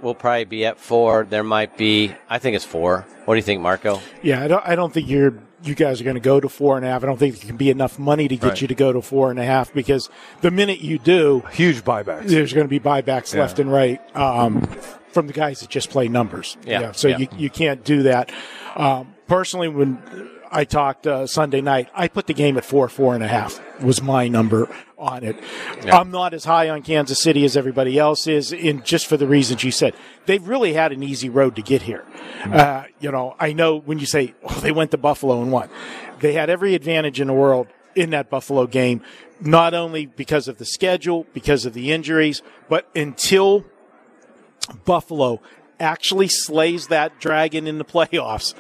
we'll probably be at four. There might be, I think it's four. What do you think, Marco? Yeah, I don't, I don't think you're, you guys are going to go to four and a half. I don't think there can be enough money to get right. you to go to four and a half, because the minute you do, huge buybacks. There's going to be buybacks yeah. left and right um, from the guys that just play numbers. Yeah. yeah so yeah. you you can't do that. Um, personally, when I talked uh, Sunday night, I put the game at four, four and a half was my number on it. Yeah. I'm not as high on Kansas City as everybody else is, in just for the reasons you said. They've really had an easy road to get here. Mm-hmm. Uh, you know, I know when you say, oh, they went to Buffalo and won. They had every advantage in the world in that Buffalo game, not only because of the schedule, because of the injuries, but until Buffalo actually slays that dragon in the playoffs,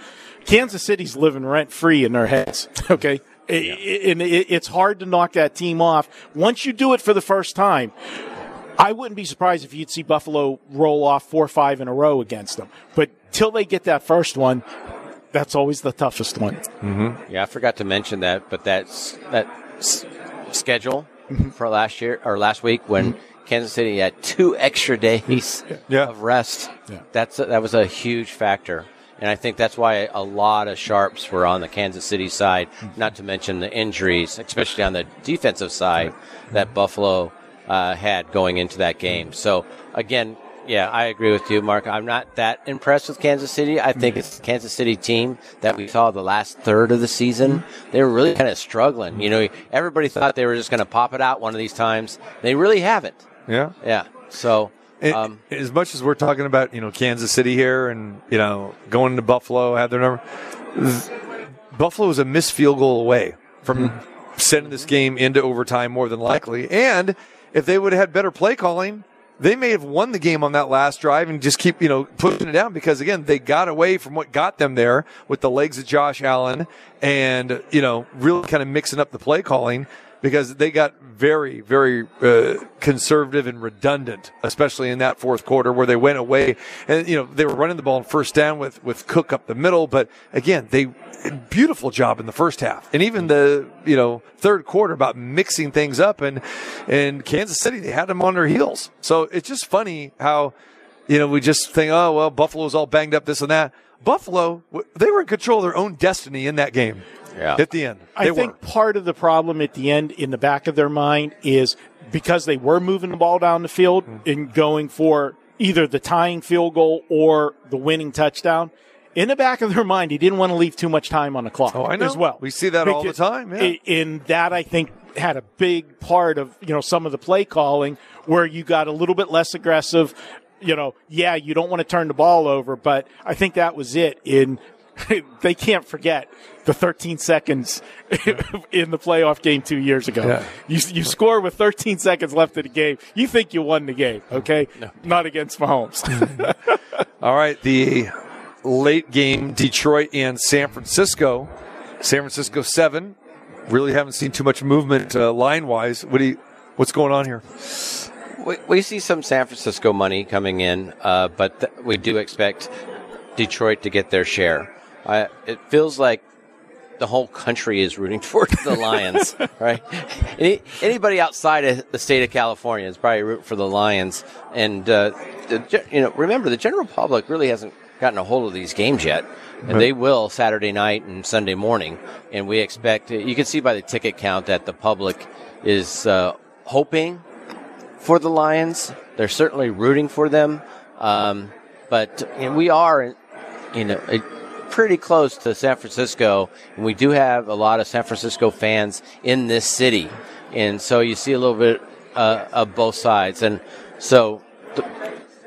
Kansas City's living rent-free in their heads, okay? And yeah. it, it, it, it's hard to knock that team off. Once you do it for the first time, I wouldn't be surprised if you'd see Buffalo roll off four or five in a row against them. But till they get that first one, that's always the toughest one. Mm-hmm. Yeah, I forgot to mention that, but that's, that s- schedule mm-hmm. for last year or last week when mm-hmm. – Kansas City had two extra days yeah. of rest. Yeah. That's a, that was a huge factor. And I think that's why a lot of sharps were on the Kansas City side, not to mention the injuries, especially on the defensive side that Buffalo uh, had going into that game. So, again, yeah, I agree with you, Mark. I'm not that impressed with Kansas City. I think it's the Kansas City team that we saw the last third of the season. They were really kind of struggling. You know, everybody thought they were just going to pop it out one of these times. They really haven't. Yeah. Yeah. So, um, it, as much as we're talking about, you know, Kansas City here and, you know, going to Buffalo, had their number, th- Buffalo is a missed field goal away from mm-hmm. sending this game into overtime more than likely. And if they would have had better play calling, they may have won the game on that last drive and just keep, you know, pushing it down, because, again, they got away from what got them there with the legs of Josh Allen and, you know, really kind of mixing up the play calling. Because they got very, very uh, conservative and redundant, especially in that fourth quarter where they went away. And, you know, they were running the ball in first down with, with Cook up the middle. But, again, they beautiful job in the first half. And even the, you know, third quarter about mixing things up. And, and Kansas City, they had them on their heels. So it's just funny how, you know, we just think, oh, well, Buffalo's all banged up, this and that. Buffalo, they were in control of their own destiny in that game. Yeah. At the end. I think were. part of the problem at the end in the back of their mind is because they were moving the ball down the field mm-hmm. and going for either the tying field goal or the winning touchdown. In the back of their mind, he didn't want to leave too much time on the clock oh, I know. as well. We see that because all the time. Yeah. In that, I think, had a big part of, you know, some of the play calling where you got a little bit less aggressive. You know, yeah, you don't want to turn the ball over, but I think that was it in they can't forget the thirteen seconds in the playoff game two years ago. Yeah. You you score with thirteen seconds left of the game. You think you won the game, okay? No. Not against Mahomes. All right, the late game, Detroit and San Francisco. San Francisco seven. Really haven't seen too much movement uh, line-wise. What do you, what's going on here? We, we see some San Francisco money coming in, uh, but th- we do expect Detroit to get their share. I, it feels like the whole country is rooting for the Lions, right? Any, anybody outside of the state of California is probably rooting for the Lions. And, uh, the, you know, remember, the general public really hasn't gotten a hold of these games yet. And mm-hmm. they will Saturday night and Sunday morning. And we expect, you can see by the ticket count that the public is uh, hoping for the Lions. They're certainly rooting for them. Um, but and we are, you know, a, pretty close to San Francisco, and we do have a lot of San Francisco fans in this city, and so you see a little bit uh, of both sides. And so th-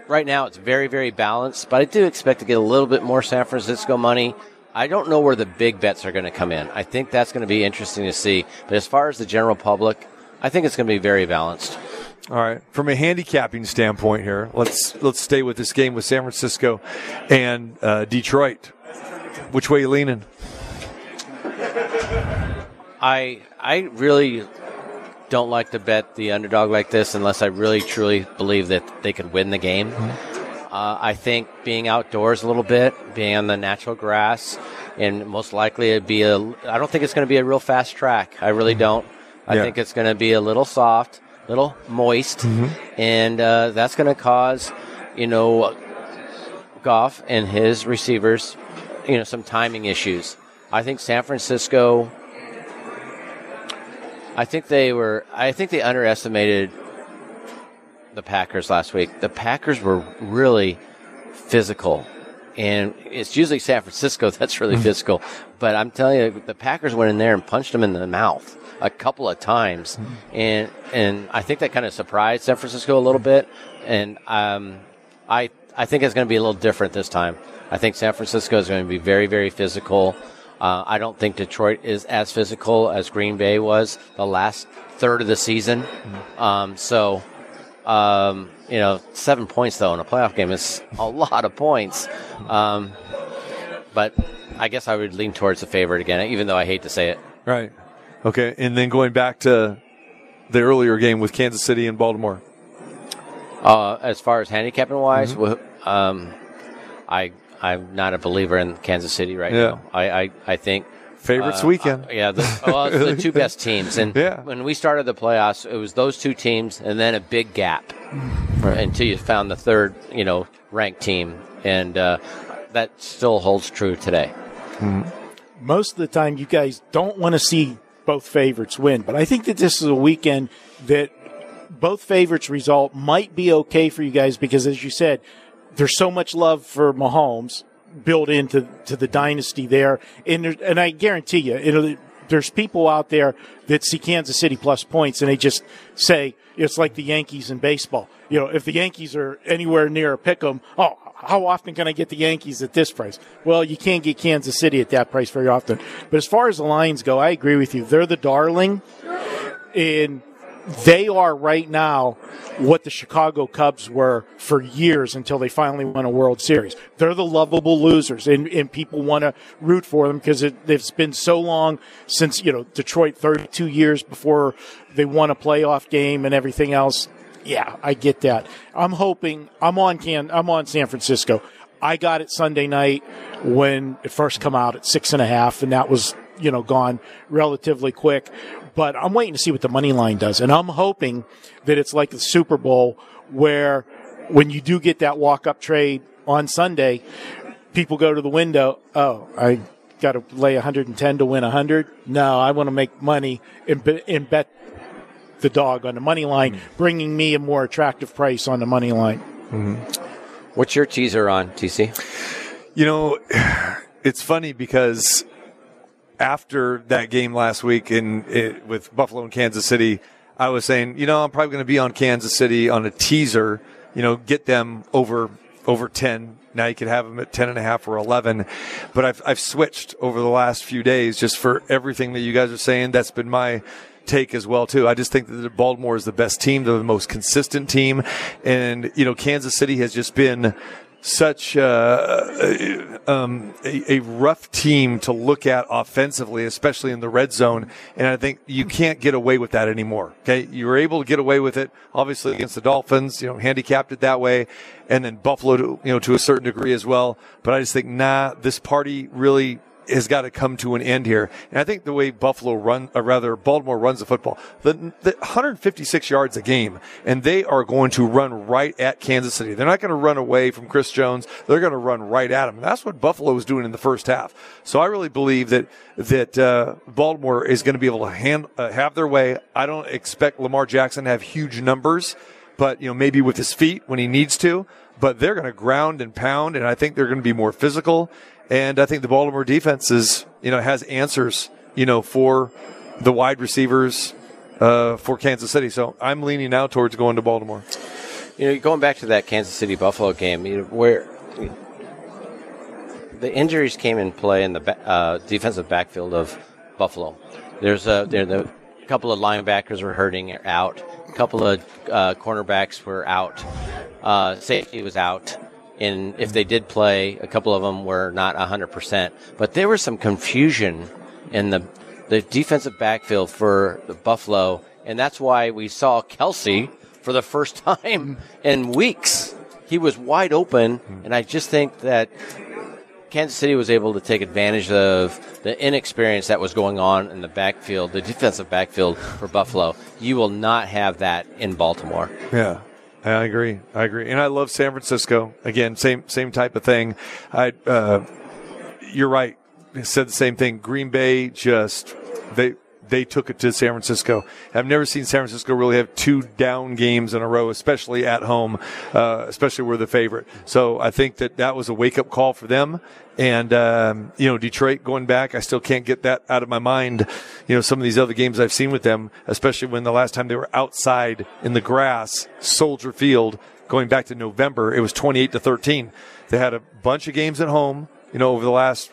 right now it's very, very balanced, but I do expect to get a little bit more San Francisco money. I don't know where the big bets are going to come in. I think that's going to be interesting to see, but as far as the general public, I think it's going to be very balanced. All right. From a handicapping standpoint here, let's let's stay with this game with San Francisco and uh, Detroit. Which way are you leaning? I I really don't like to bet the underdog like this unless I really truly believe that they could win the game. Mm-hmm. Uh, I think being outdoors a little bit, being on the natural grass, and most likely it'd be a. I don't think it's going to be a real fast track. I really don't. I yeah. think it's going to be a little soft, a little moist, mm-hmm. and uh, that's going to cause, you know, Goff and his receivers. You know, some timing issues. I think San Francisco, I think they were, I think they underestimated the Packers last week. The Packers were really physical. And it's usually San Francisco that's really physical. But I'm telling you, the Packers went in there and punched them in the mouth a couple of times. And and I think that kind of surprised San Francisco a little bit. And um, I I think it's going to be a little different this time. I think San Francisco is going to be very, very physical. Uh, I don't think Detroit is as physical as Green Bay was the last third of the season. Mm-hmm. Um, so, um, you know, seven points, though, in a playoff game is a lot of points. Um, but I guess I would lean towards the favorite again, even though I hate to say it. Right. Okay. And then going back to the earlier game with Kansas City and Baltimore. Uh, as far as handicapping-wise, mm-hmm. um, I – I'm not a believer in Kansas City right yeah. now. I, I, I think favorites uh, weekend. I, yeah, the, well, it's the two best teams, and yeah. when we started the playoffs, it was those two teams, and then a big gap right. until you found the third, you know, ranked team, and uh, that still holds true today. Mm-hmm. Most of the time, you guys don't want to see both favorites win, but I think that this is a weekend that both favorites result might be okay for you guys because, as you said. There's so much love for Mahomes built into to the dynasty there. And there, and I guarantee you, it, there's people out there that see Kansas City plus points, and they just say it's like the Yankees in baseball. You know, if the Yankees are anywhere near a pick'em, oh, how often can I get the Yankees at this price? Well, you can't get Kansas City at that price very often. But as far as the Lions go, I agree with you. They're the darling, and they are right now what the Chicago Cubs were for years until they finally won a World Series. They're the lovable losers, and, and people want to root for them because it, it's been so long since, you know, Detroit thirty-two years before they won a playoff game and everything else. Yeah, I get that. I'm hoping I'm on Can I'm on San Francisco. I got it Sunday night when it first come out at six and a half, and that was, you know, gone relatively quick. But I'm waiting to see what the money line does. And I'm hoping that it's like the Super Bowl where when you do get that walk-up trade on Sunday, people go to the window, oh, I got to lay one hundred ten to win one hundred. No, I want to make money and bet the dog on the money line, bringing me a more attractive price on the money line. Mm-hmm. What's your teaser on, T C? You know, it's funny because – after that game last week in it, with Buffalo and Kansas City, I was saying, you know, I'm probably going to be on Kansas City on a teaser, you know, get them over over ten. Now you could have them at ten and a half or eleven. But I've, I've switched over the last few days just for everything that you guys are saying. That's been my take as well, too. I just think that Baltimore is the best team. They're the most consistent team. And, you know, Kansas City has just been such uh, um, a, a rough team to look at offensively, especially in the red zone. And I think you can't get away with that anymore. Okay. You were able to get away with it, obviously, against the Dolphins, you know, handicapped it that way. And then Buffalo, to, you know, to a certain degree as well. But I just think, nah, this party really has got to come to an end here. And I think the way Buffalo run, or rather Baltimore runs the football, the, the one fifty-six yards a game, and they are going to run right at Kansas City. They're not going to run away from Chris Jones. They're going to run right at him. And that's what Buffalo was doing in the first half. So I really believe that, that, uh, Baltimore is going to be able to hand, uh, have their way. I don't expect Lamar Jackson to have huge numbers, but, you know, maybe with his feet when he needs to, but they're going to ground and pound. And I think they're going to be more physical. And I think the Baltimore defense is, you know, has answers, you know, for the wide receivers, uh, for Kansas City. So I'm leaning now towards going to Baltimore. You know, going back to that Kansas City Buffalo game, you know, where the injuries came in play in the uh, defensive backfield of Buffalo. There's a there the a couple of linebackers were hurting out, a couple of uh, cornerbacks were out, uh, safety was out. And if they did play, a couple of them were not one hundred percent. But there was some confusion in the the defensive backfield for the Buffalo, and that's why we saw Kelsey for the first time in weeks. He was wide open, and I just think that Kansas City was able to take advantage of the inexperience that was going on in the backfield, the defensive backfield for Buffalo. You will not have that in Baltimore. Yeah. I agree. I agree. And I love San Francisco. Again, same same type of thing. I, uh, you're right. I said the same thing. Green Bay just they they took it to San Francisco. I've never seen San Francisco really have two down games in a row, especially at home, uh, especially where they're the favorite. So I think that that was a wake-up call for them. And, um, you know, Detroit going back, I still can't get that out of my mind. You know, some of these other games I've seen with them, especially when the last time they were outside in the grass, Soldier Field, going back to November, it was twenty-eight to thirteen. They had a bunch of games at home, you know, over the last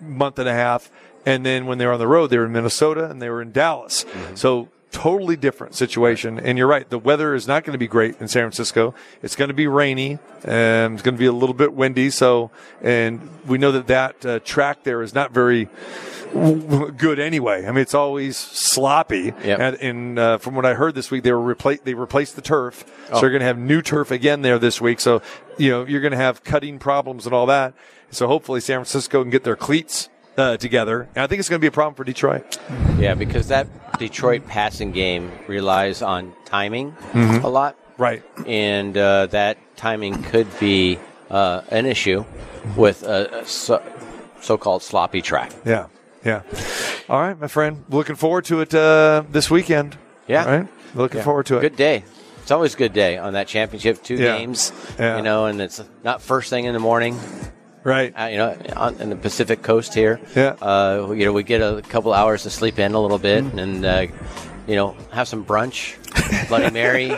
month and a half. And then when they were on the road, they were in Minnesota and they were in Dallas. Mm-hmm. So totally different situation. And you're right. The weather is not going to be great in San Francisco. It's going to be rainy and it's going to be a little bit windy. So, and we know that that uh, track there is not very good anyway. I mean, it's always sloppy. Yep. And, and uh, from what I heard this week, they were repla- they replaced the turf. Oh. So you're going to have new turf again there this week. So, you know, you're going to have cutting problems and all that. So hopefully San Francisco can get their cleats Uh, together, and I think it's going to be a problem for Detroit. Yeah, because that Detroit passing game relies on timing mm-hmm. a lot. Right. And uh, that timing could be uh, an issue with a so- so-called sloppy track. Yeah, yeah. All right, my friend. Looking forward to it uh, this weekend. Yeah. All right? Looking yeah. forward to it. Good day. It's always a good day on that championship. Two yeah. games, yeah. you know, and it's not first thing in the morning. Right, uh, you know, on, on the Pacific Coast here, yeah. Uh, you know, we get a couple hours to sleep in a little bit, mm. and uh, you know, have some brunch, Bloody Mary.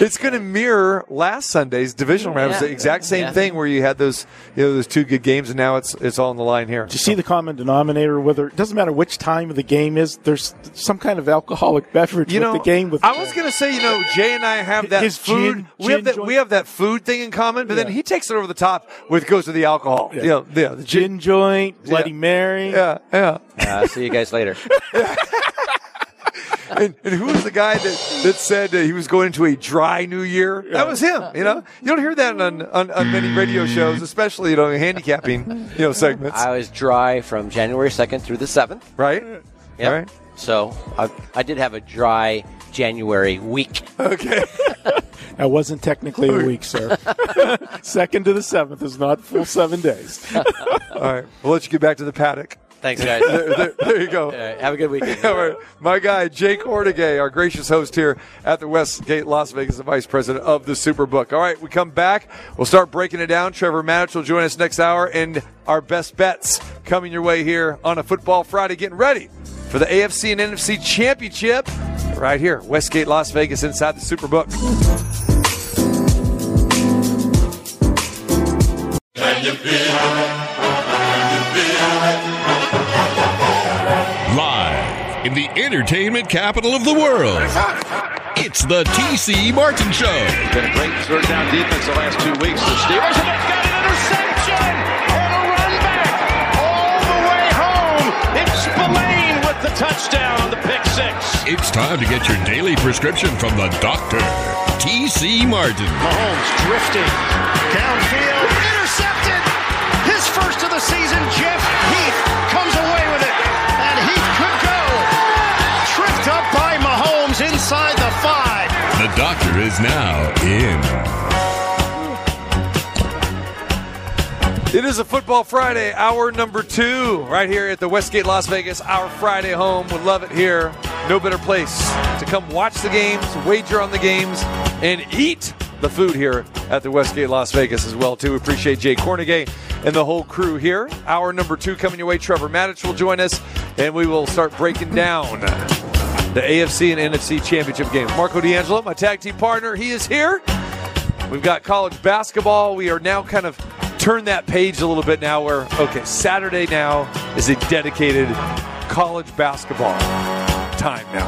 It's going to mirror last Sunday's divisional round. Yeah. It was the exact same yeah. thing where you had those, you know, those two good games, and now it's it's all on the line here. Do you so. see the common denominator? Whether it doesn't matter which time of the game is, there's some kind of alcoholic beverage you with know, the game. With I was going to say, you know, Jay and I have that His food. Gin, we gin have that joint. we have that food thing in common, but yeah. then he takes it over the top with goes to the alcohol. Yeah, you know, yeah the gin, gin joint, Bloody yeah. Mary. Yeah, yeah. Uh, see you guys later. And, and who was the guy that, that said uh, he was going into a dry new year? That was him, you know? You don't hear that on, on, on many radio shows, especially, you know, handicapping, you know, segments. I was dry from January second through the seventh. Right. Yep. Right. So I, I did have a dry January week. Okay. That wasn't technically a week, sir. Second to the seventh is not full seven days. All right. We'll let you get back to the paddock. Thanks, guys. there, there, there you go. Right, have a good weekend. Right. My guy, Jay Kornegay, our gracious host here at the Westgate Las Vegas, the vice president of the Superbook. All right, we come back. We'll start breaking it down. Trevor Matich will join us next hour, and our best bets coming your way here on a Football Friday, getting ready for the A F C and N F C Championship right here, Westgate Las Vegas, inside the Superbook. in the entertainment capital of the world. It's the T C Martin Show. It's been a great third down defense the last two weeks. The Steelers have got an interception and a run back all the way home. It's Spillane with the touchdown, the pick six. It's time to get your daily prescription from the doctor, T C Martin. Mahomes drifting downfield, intercepted. His first of the season, Jeff Heath comes away with it. And Heath could go. Tripped up by Mahomes inside the five. The doctor is now in. It is a Football Friday, hour number two, right here at the Westgate Las Vegas, our Friday home. We love it here. No better place to come watch the games, wager on the games, and eat the food here at the Westgate Las Vegas as well, too. We appreciate Jay Kornegay and the whole crew here. Hour number two coming your way. Trevor Matich will join us, and we will start breaking down the A F C and N F C championship games. Marco D'Angelo, my tag team partner, he is here. We've got college basketball. We are now kind of turned that page a little bit now where, okay, Saturday now is a dedicated college basketball time now.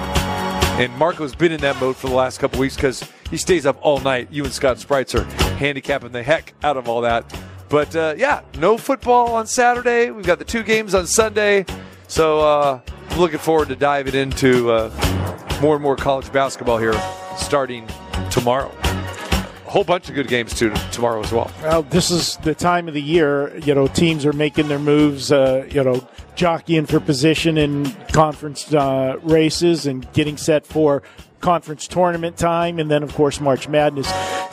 And Marco's been in that mode for the last couple weeks because he stays up all night. You and Scott Sprites are handicapping the heck out of all that. But, uh, yeah, no football on Saturday. We've got the two games on Sunday. So uh, I'm looking forward to diving into uh, more and more college basketball here starting tomorrow. A whole bunch of good games too, tomorrow as well. Well, this is the time of the year. You know, teams are making their moves, uh, you know, jockeying for position in conference uh, races and getting set for conference tournament time, and then, of course, March Madness.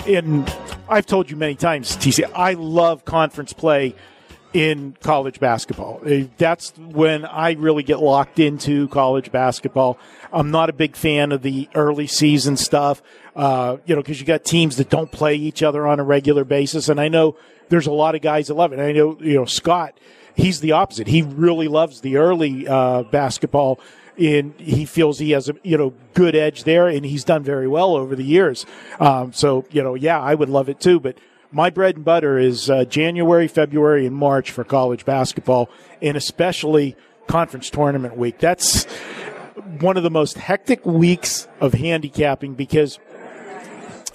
And I've told you many times, T C, I love conference play in college basketball. That's when I really get locked into college basketball. I'm not a big fan of the early season stuff, uh, you know, because you got teams that don't play each other on a regular basis. And I know there's a lot of guys that love it. I know, you know, Scott, he's the opposite. He really loves the early uh, basketball. And he feels he has a, you know, good edge there, and he's done very well over the years. Um, so, you know, yeah, I would love it too. But my bread and butter is uh, January, February, and March for college basketball, and especially conference tournament week. That's one of the most hectic weeks of handicapping because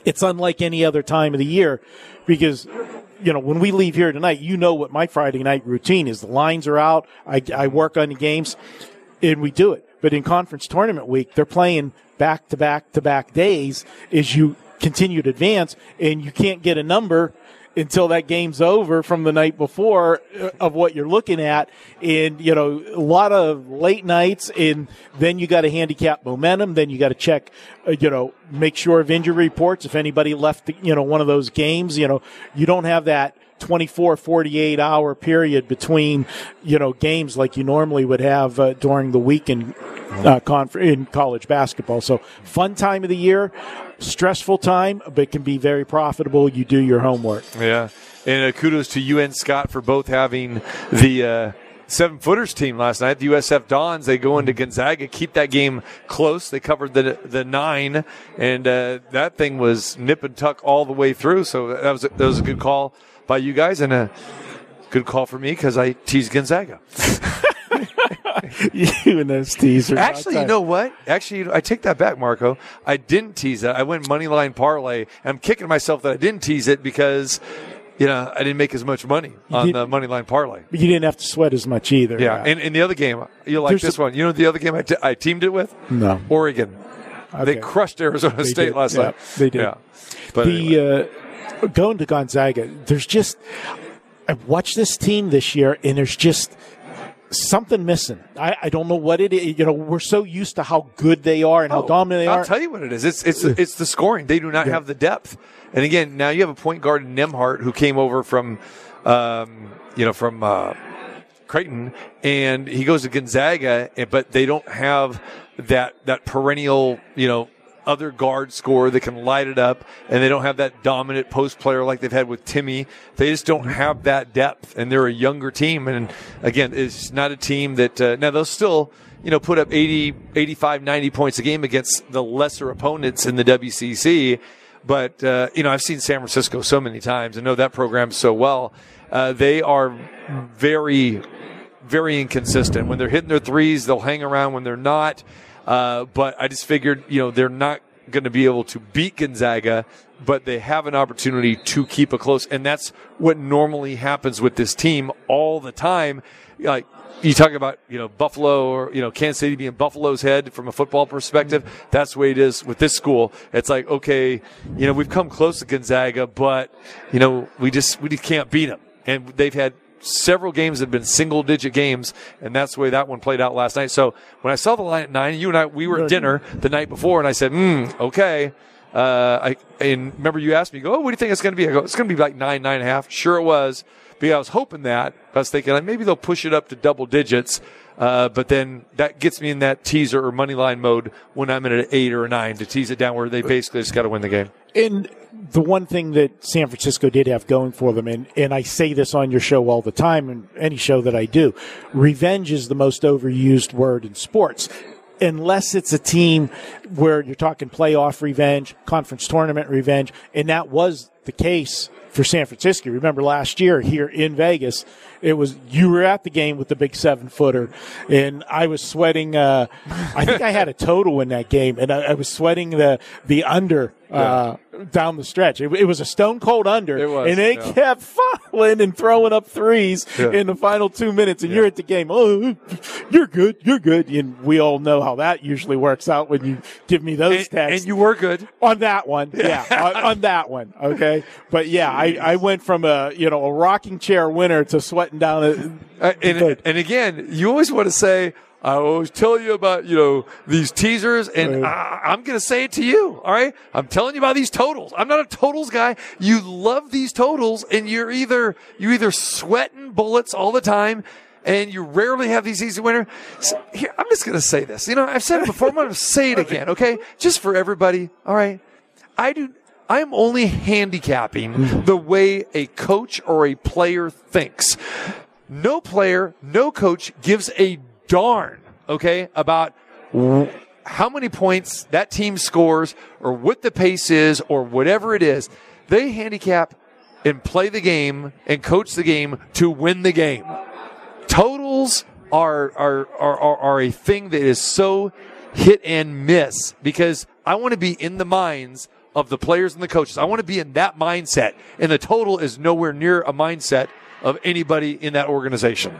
it's unlike any other time of the year because – you know, when we leave here tonight, you know what my Friday night routine is. The lines are out. I, I work on the games, and we do it. But in conference tournament week, they're playing back-to-back-to-back days as you continue to advance, and you can't get a number until that game's over from the night before of what you're looking at. And, you know, a lot of late nights, and then you got to handicap momentum. Then you got to check, uh, you know, make sure of injury reports. If anybody left, the, you know, one of those games, you know, you don't have that twenty-four, forty-eight hour period between, you know, games like you normally would have uh, during the week in, uh, conf- in college basketball. So fun time of the year, stressful time, but can be very profitable. You do your homework. Yeah. And uh, kudos to you and Scott for both having the uh, seven footers team last night. The U S F Dons, they go into Gonzaga, keep that game close. They covered the the nine, and uh, that thing was nip and tuck all the way through. So that was a, that was a good call by you guys, and a good call for me because I tease Gonzaga. You and those teasers. Actually, outside. You know what? Actually, you know, I take that back, Marco. I didn't tease it. I went moneyline parlay. I'm kicking myself that I didn't tease it because, you know, I didn't make as much money you on the moneyline parlay. But you didn't have to sweat as much either. Yeah, yeah. And, and the other game, you like There's this a, one. You know the other game I, t- I teamed it with? No. Oregon. Okay. They crushed Arizona they State did. last yeah, night. They did. Yeah. But the, anyway. uh, Going to Gonzaga, there's just – I watched this team this year, and there's just something missing. I, I don't know what it is. You know, we're so used to how good they are and oh, how dominant they I'll are. I'll tell you what it is. It's it's it's the scoring. They do not yeah. have the depth. And, again, now you have a point guard in Nembhard who came over from, um, you know, from uh, Creighton, and he goes to Gonzaga, but they don't have that that perennial, you know, other guard scorer that can light it up, and they don't have that dominant post player like they've had with Timmy. They just don't have that depth, and they're a younger team. And, again, it's not a team that uh, – now, they'll still, you know, put up eighty, eighty-five, ninety points a game against the lesser opponents in the W C C. But, uh, you know, I've seen San Francisco so many times and know that program so well. Uh, they are very – very inconsistent. When they're hitting their threes, they'll hang around. When they're not, uh, but I just figured, you know, they're not going to be able to beat Gonzaga, but they have an opportunity to keep it close. And that's what normally happens with this team all the time. Like, you talk about, you know, Buffalo or, you know, Kansas City being Buffalo's head from a football perspective. That's the way it is with this school. It's like, okay, you know, we've come close to Gonzaga, but, you know, we just, we just can't beat them. And they've had several games that have been single digit games, and that's the way that one played out last night. So when I saw the line at nine, you and I, we were at dinner the night before, and I said, hmm, okay. Uh, I, and remember you asked me, you go, oh, what do you think it's going to be? I go, it's going to be like nine, nine and a half. Sure it was. But yeah, I was hoping that. I was thinking, like, maybe they'll push it up to double digits. Uh, but then that gets me in that teaser or money line mode when I'm in an eight or a nine to tease it down where they basically just got to win the game. And the one thing that San Francisco did have going for them, and, and I say this on your show all the time and any show that I do, revenge is the most overused word in sports. Unless it's a team where you're talking playoff revenge, conference tournament revenge, and that was the case for San Francisco. Remember last year here in Vegas, it was, you were at the game with the big seven footer, and I was sweating, uh, I think I had a total in that game, and I, I was sweating the, the under, uh, yeah. down the stretch. It, it was a stone cold under, it was, and they yeah. kept falling and throwing up threes yeah. in the final two minutes, and yeah. you're at the game, oh, you're good, you're good. And we all know how that usually works out when you give me those and, texts. And you were good. On that one, yeah, on, on that one, okay. But yeah, I, I went from a, you know, a rocking chair winner to sweating down a, uh, and, and again, you always want to say, I always tell you about, you know, these teasers, and I, I'm going to say it to you. All right. I'm telling you about these totals. I'm not a totals guy. You love these totals, and you're either, you either sweating bullets all the time, and you rarely have these easy winners. So here, I'm just going to say this. You know, I've said it before. I'm going to say it again. Okay. Just for everybody. All right. I do. I'm only handicapping the way a coach or a player thinks. No player, no coach gives a darn, okay, about how many points that team scores or what the pace is or whatever it is. They handicap and play the game and coach the game to win the game. Totals are are are are, are a thing that is so hit and miss, because I want to be in the minds of the players and the coaches. I want to be in that mindset, and the total is nowhere near a mindset of anybody in that organization.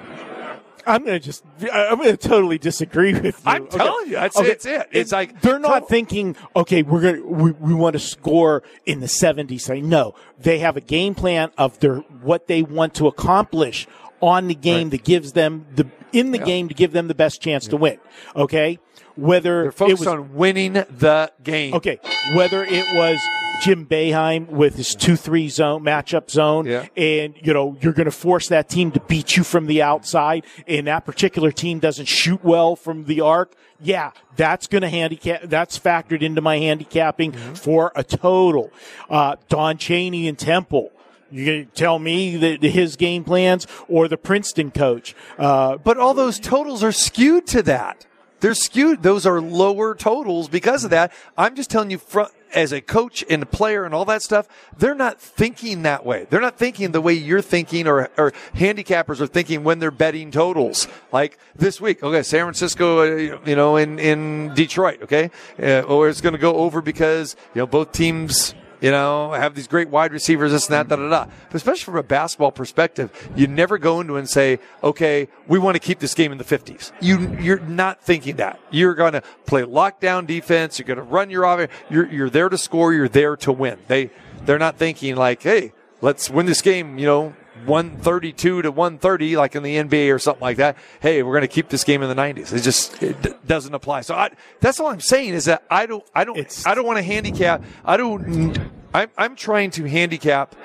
I'm going to just, I'm going to totally disagree with you. I'm okay. telling you, that's okay. it's it. It's and like, they're not thinking, okay, we're going to, we, we want to score in the seventies. I know they have a game plan of their, what they want to accomplish on the game right. that gives them the, in the yeah. game to give them the best chance yeah. to win. Okay. Whether they're focused it was, on winning the game. Okay. Whether it was Jim Boeheim with his two three zone, matchup zone, yeah. and, you know, you're going to force that team to beat you from the outside, and that particular team doesn't shoot well from the arc. Yeah, that's going to handicap. That's factored into my handicapping mm-hmm. for a total. Uh, Don Chaney and Temple. You're going to tell me that his game plans or the Princeton coach. Uh, but all those totals are skewed to that. They're skewed. Those are lower totals because of that. I'm just telling you, as a coach and a player and all that stuff, they're not thinking that way. They're not thinking the way you're thinking, or, or handicappers are thinking when they're betting totals. Like this week, okay, San Francisco, uh, you know, in, in Detroit, okay? Uh, or it's going to go over because, you know, both teams, you know, have these great wide receivers, this and that, da, da, da. But especially from a basketball perspective, you never go into it and say, okay, we want to keep this game in the fifties. You, you're not thinking that. You're going to play lockdown defense. You're going to run your offense. You're, you're there to score. You're there to win. They, they're not thinking like, hey, let's win this game, you know, one thirty-two to one thirty, like in the N B A or something like that. Hey, we're going to keep this game in the nineties. It just it d- doesn't apply. So I, that's all I'm saying is that I don't, I don't, it's, I don't want to handicap. I don't. I'm, I'm trying to handicap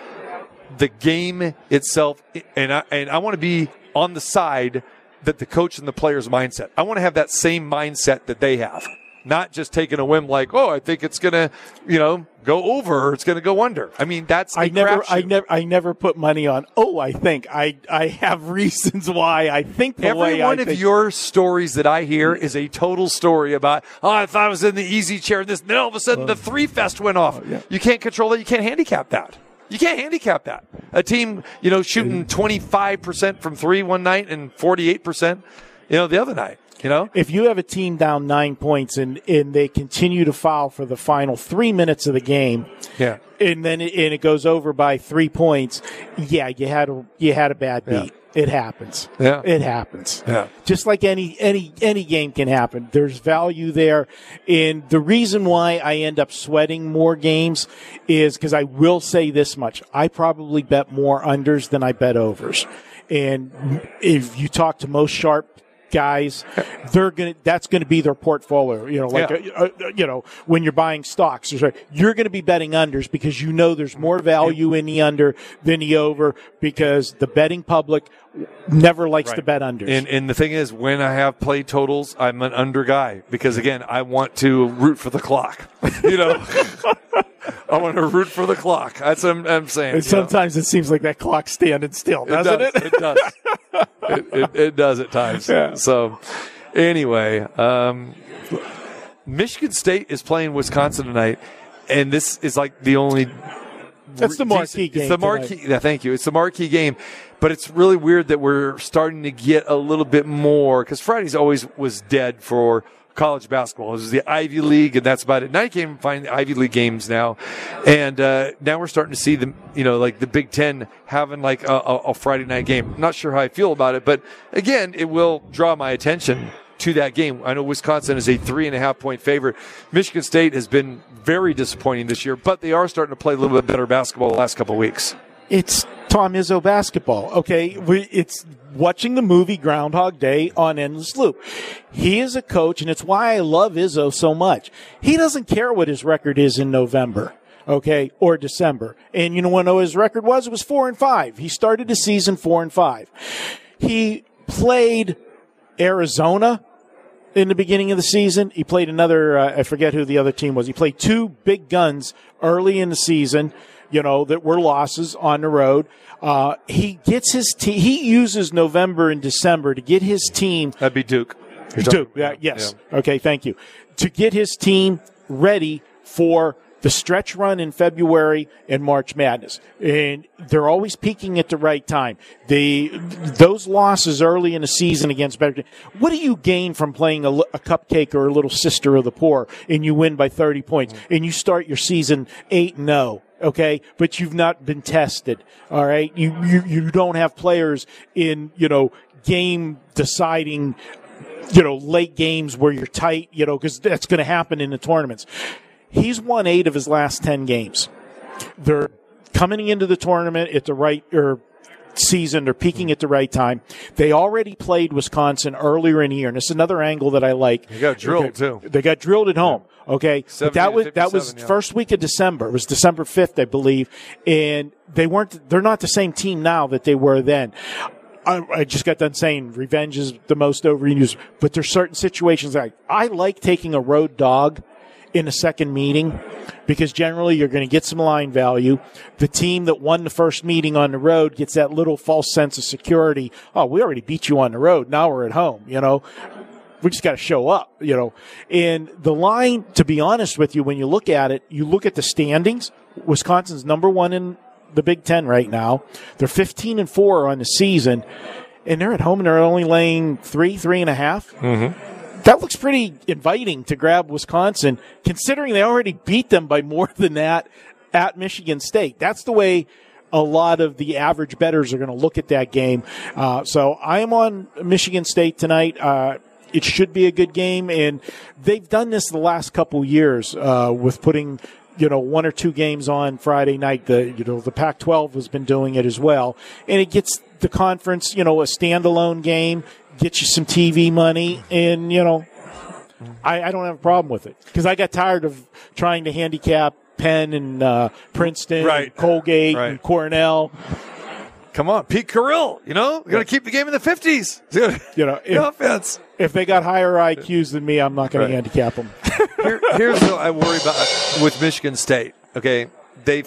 the game itself, and I and I want to be on the side that the coach and the player's mindset. I want to have that same mindset that they have, not just taking a whim like, oh, I think it's going to, you know, go over or it's going to go under. I mean, that's, I never, I never, I never put money on, oh, I think I, I have reasons why I think the way I think. Every one of your stories that I hear is a total story about, oh, I thought I was in the easy chair and this, and then all of a sudden the three fest went off. Oh, yeah. You can't control that. You can't handicap that. You can't handicap that. A team, you know, shooting twenty-five percent from three one night and forty-eight percent, you know, the other night, you know? If you have a team down nine points and, and they continue to foul for the final three minutes of the game. Yeah. And then it, and it goes over by three points. Yeah. You had a, you had a bad beat. Yeah. It happens. Yeah. It happens. Yeah. Just like any, any, any game can happen. There's value there. And the reason why I end up sweating more games is because I will say this much. I probably bet more unders than I bet overs. And if you talk to most sharp guys, they're gonna. That's gonna be their portfolio. You know, like yeah. uh, uh, you know, when you're buying stocks, you're gonna be betting unders because you know there's more value in the under than the over because the betting public never likes right. to bet unders. And, and the thing is, when I have play totals, I'm an under guy because again, I want to root for the clock. You know, I want to root for the clock. That's what I'm, I'm saying. And sometimes know. It seems like that clock's standing still, doesn't it? Does, it? It does. It, it, it does at times. Yeah. So, anyway, um, Michigan State is playing Wisconsin tonight, and this is like the only. That's the marquee game. It's the marquee. Yeah, thank you. It's the marquee game, but it's really weird that we're starting to get a little bit more because Fridays always was dead for college basketball. It was the Ivy League, and that's about it. Now you can't even find the Ivy League games now, and uh, now we're starting to see the you know like the Big Ten having like a, a Friday night game. I'm not sure how I feel about it, but again, it will draw my attention to that game. I know Wisconsin is a three and a half point favorite. Michigan State has been very disappointing this year, but they are starting to play a little bit better basketball the last couple of weeks. It's Tom Izzo basketball. Okay, we, it's. Watching the movie Groundhog Day on endless loop. He is a coach, and it's why I love Izzo so much. He doesn't care what his record is in November, okay, or December. And you know what his record was? It was four and five. He started the season four and five. He played Arizona in the beginning of the season. He played another, uh, I forget who the other team was. He played two big guns early in the season, you know, that were losses on the road. Uh, he gets his team, he uses November and December to get his team. That'd be Duke. You're Duke, yeah, yes. Yeah. Okay, thank you. To get his team ready for the stretch run in February and March Madness. And they're always peaking at the right time. The, those losses early in the season against better. What do you gain from playing a, a cupcake or a little sister of the poor and you win by thirty points and you start your season eight and oh? Okay, but you've not been tested. All right, you, you you don't have players in you know game deciding, you know late games where you're tight, you know because that's going to happen in the tournaments. He's won eight of his last ten games. They're coming into the tournament at the right or season. They're peaking at the right time. They already played Wisconsin earlier in the year, and it's another angle that I like. They got drilled too. They got drilled at home. Yeah. Okay, but that was that was yeah. first week of December. It was December fifth, I believe, and they weren't. They're not the same team now that they were then. I, I just got done saying revenge is the most overused, but there's certain situations like I like taking a road dog in a second meeting because generally you're going to get some line value. The team that won the first meeting on the road gets that little false sense of security. Oh, we already beat you on the road. Now we're at home. You know. We just got to show up, you know. And the line, to be honest with you, when you look at it, you look at the standings. Wisconsin's number one in the Big Ten right now. They're fifteen and four on the season, and they're at home and they're only laying three, three and a half. Mm-hmm. That looks pretty inviting to grab Wisconsin, considering they already beat them by more than that at Michigan State. That's the way a lot of the average bettors are going to look at that game. Uh, so I am on Michigan State tonight. Uh, It should be a good game, and they've done this the last couple years uh, with putting, you know, one or two games on Friday night. The you know the Pac twelve has been doing it as well, and it gets the conference, you know, a standalone game, gets you some T V money, and you know, I, I don't have a problem with it because I got tired of trying to handicap Penn and uh, Princeton, right. and Colgate, right. and Cornell. Come on, Pete Carrill, you know, you got to keep the game in the fifties. You know, if, offense. If they got higher I Qs than me, I'm not going right. to handicap them. Here, here's what I worry about with Michigan State, okay? They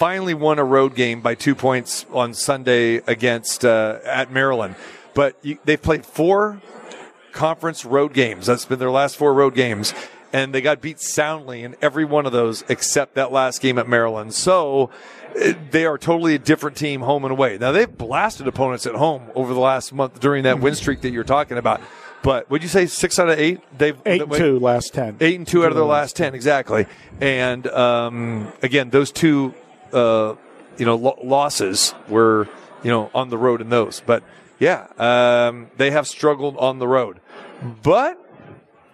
finally won a road game by two points on Sunday against uh, at Maryland, but you, they've played four conference road games. That's been their last four road games. and they got beat soundly in every one of those except that last game at Maryland. So they are totally a different team home and away. Now, they've blasted opponents at home over the last month during that win streak that you're talking about. But would you say six out of eight? They've eight and two last ten. Eight and two, two out of their last ten, exactly. And um, again, those two, uh, you know, lo- losses were, you know, on the road in those. But yeah, um, they have struggled on the road. But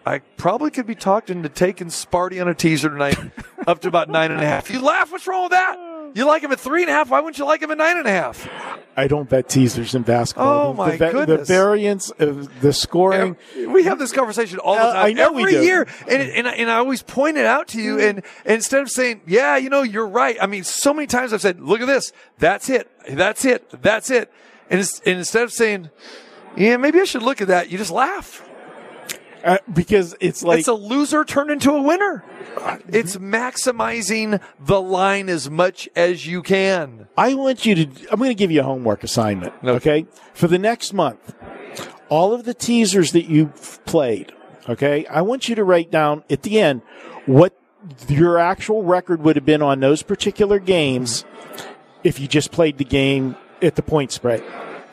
I probably could be talked into taking Sparty on a teaser tonight, up to about nine and a half. You laugh? What's wrong with that? You like him at three and a half. Why wouldn't you like him at nine and a half? I don't bet teasers in basketball. Oh, my the, the, goodness. The variance of the scoring. And we have this conversation all the time. I know every we do. year. And, and, and I always point it out to you. And, and instead of saying, yeah, you know, you're right. I mean, so many times I've said, look at this. That's it. That's it. That's it. And, it's, and instead of saying, yeah, maybe I should look at that, you just laugh. Uh, because it's like... It's a loser turned into a winner. It's maximizing the line as much as you can. I want you to... I'm going to give you a homework assignment, okay? okay? For the next month, all of the teasers that you played, okay? I want you to write down at the end what your actual record would have been on those particular games if you just played the game at the point spread.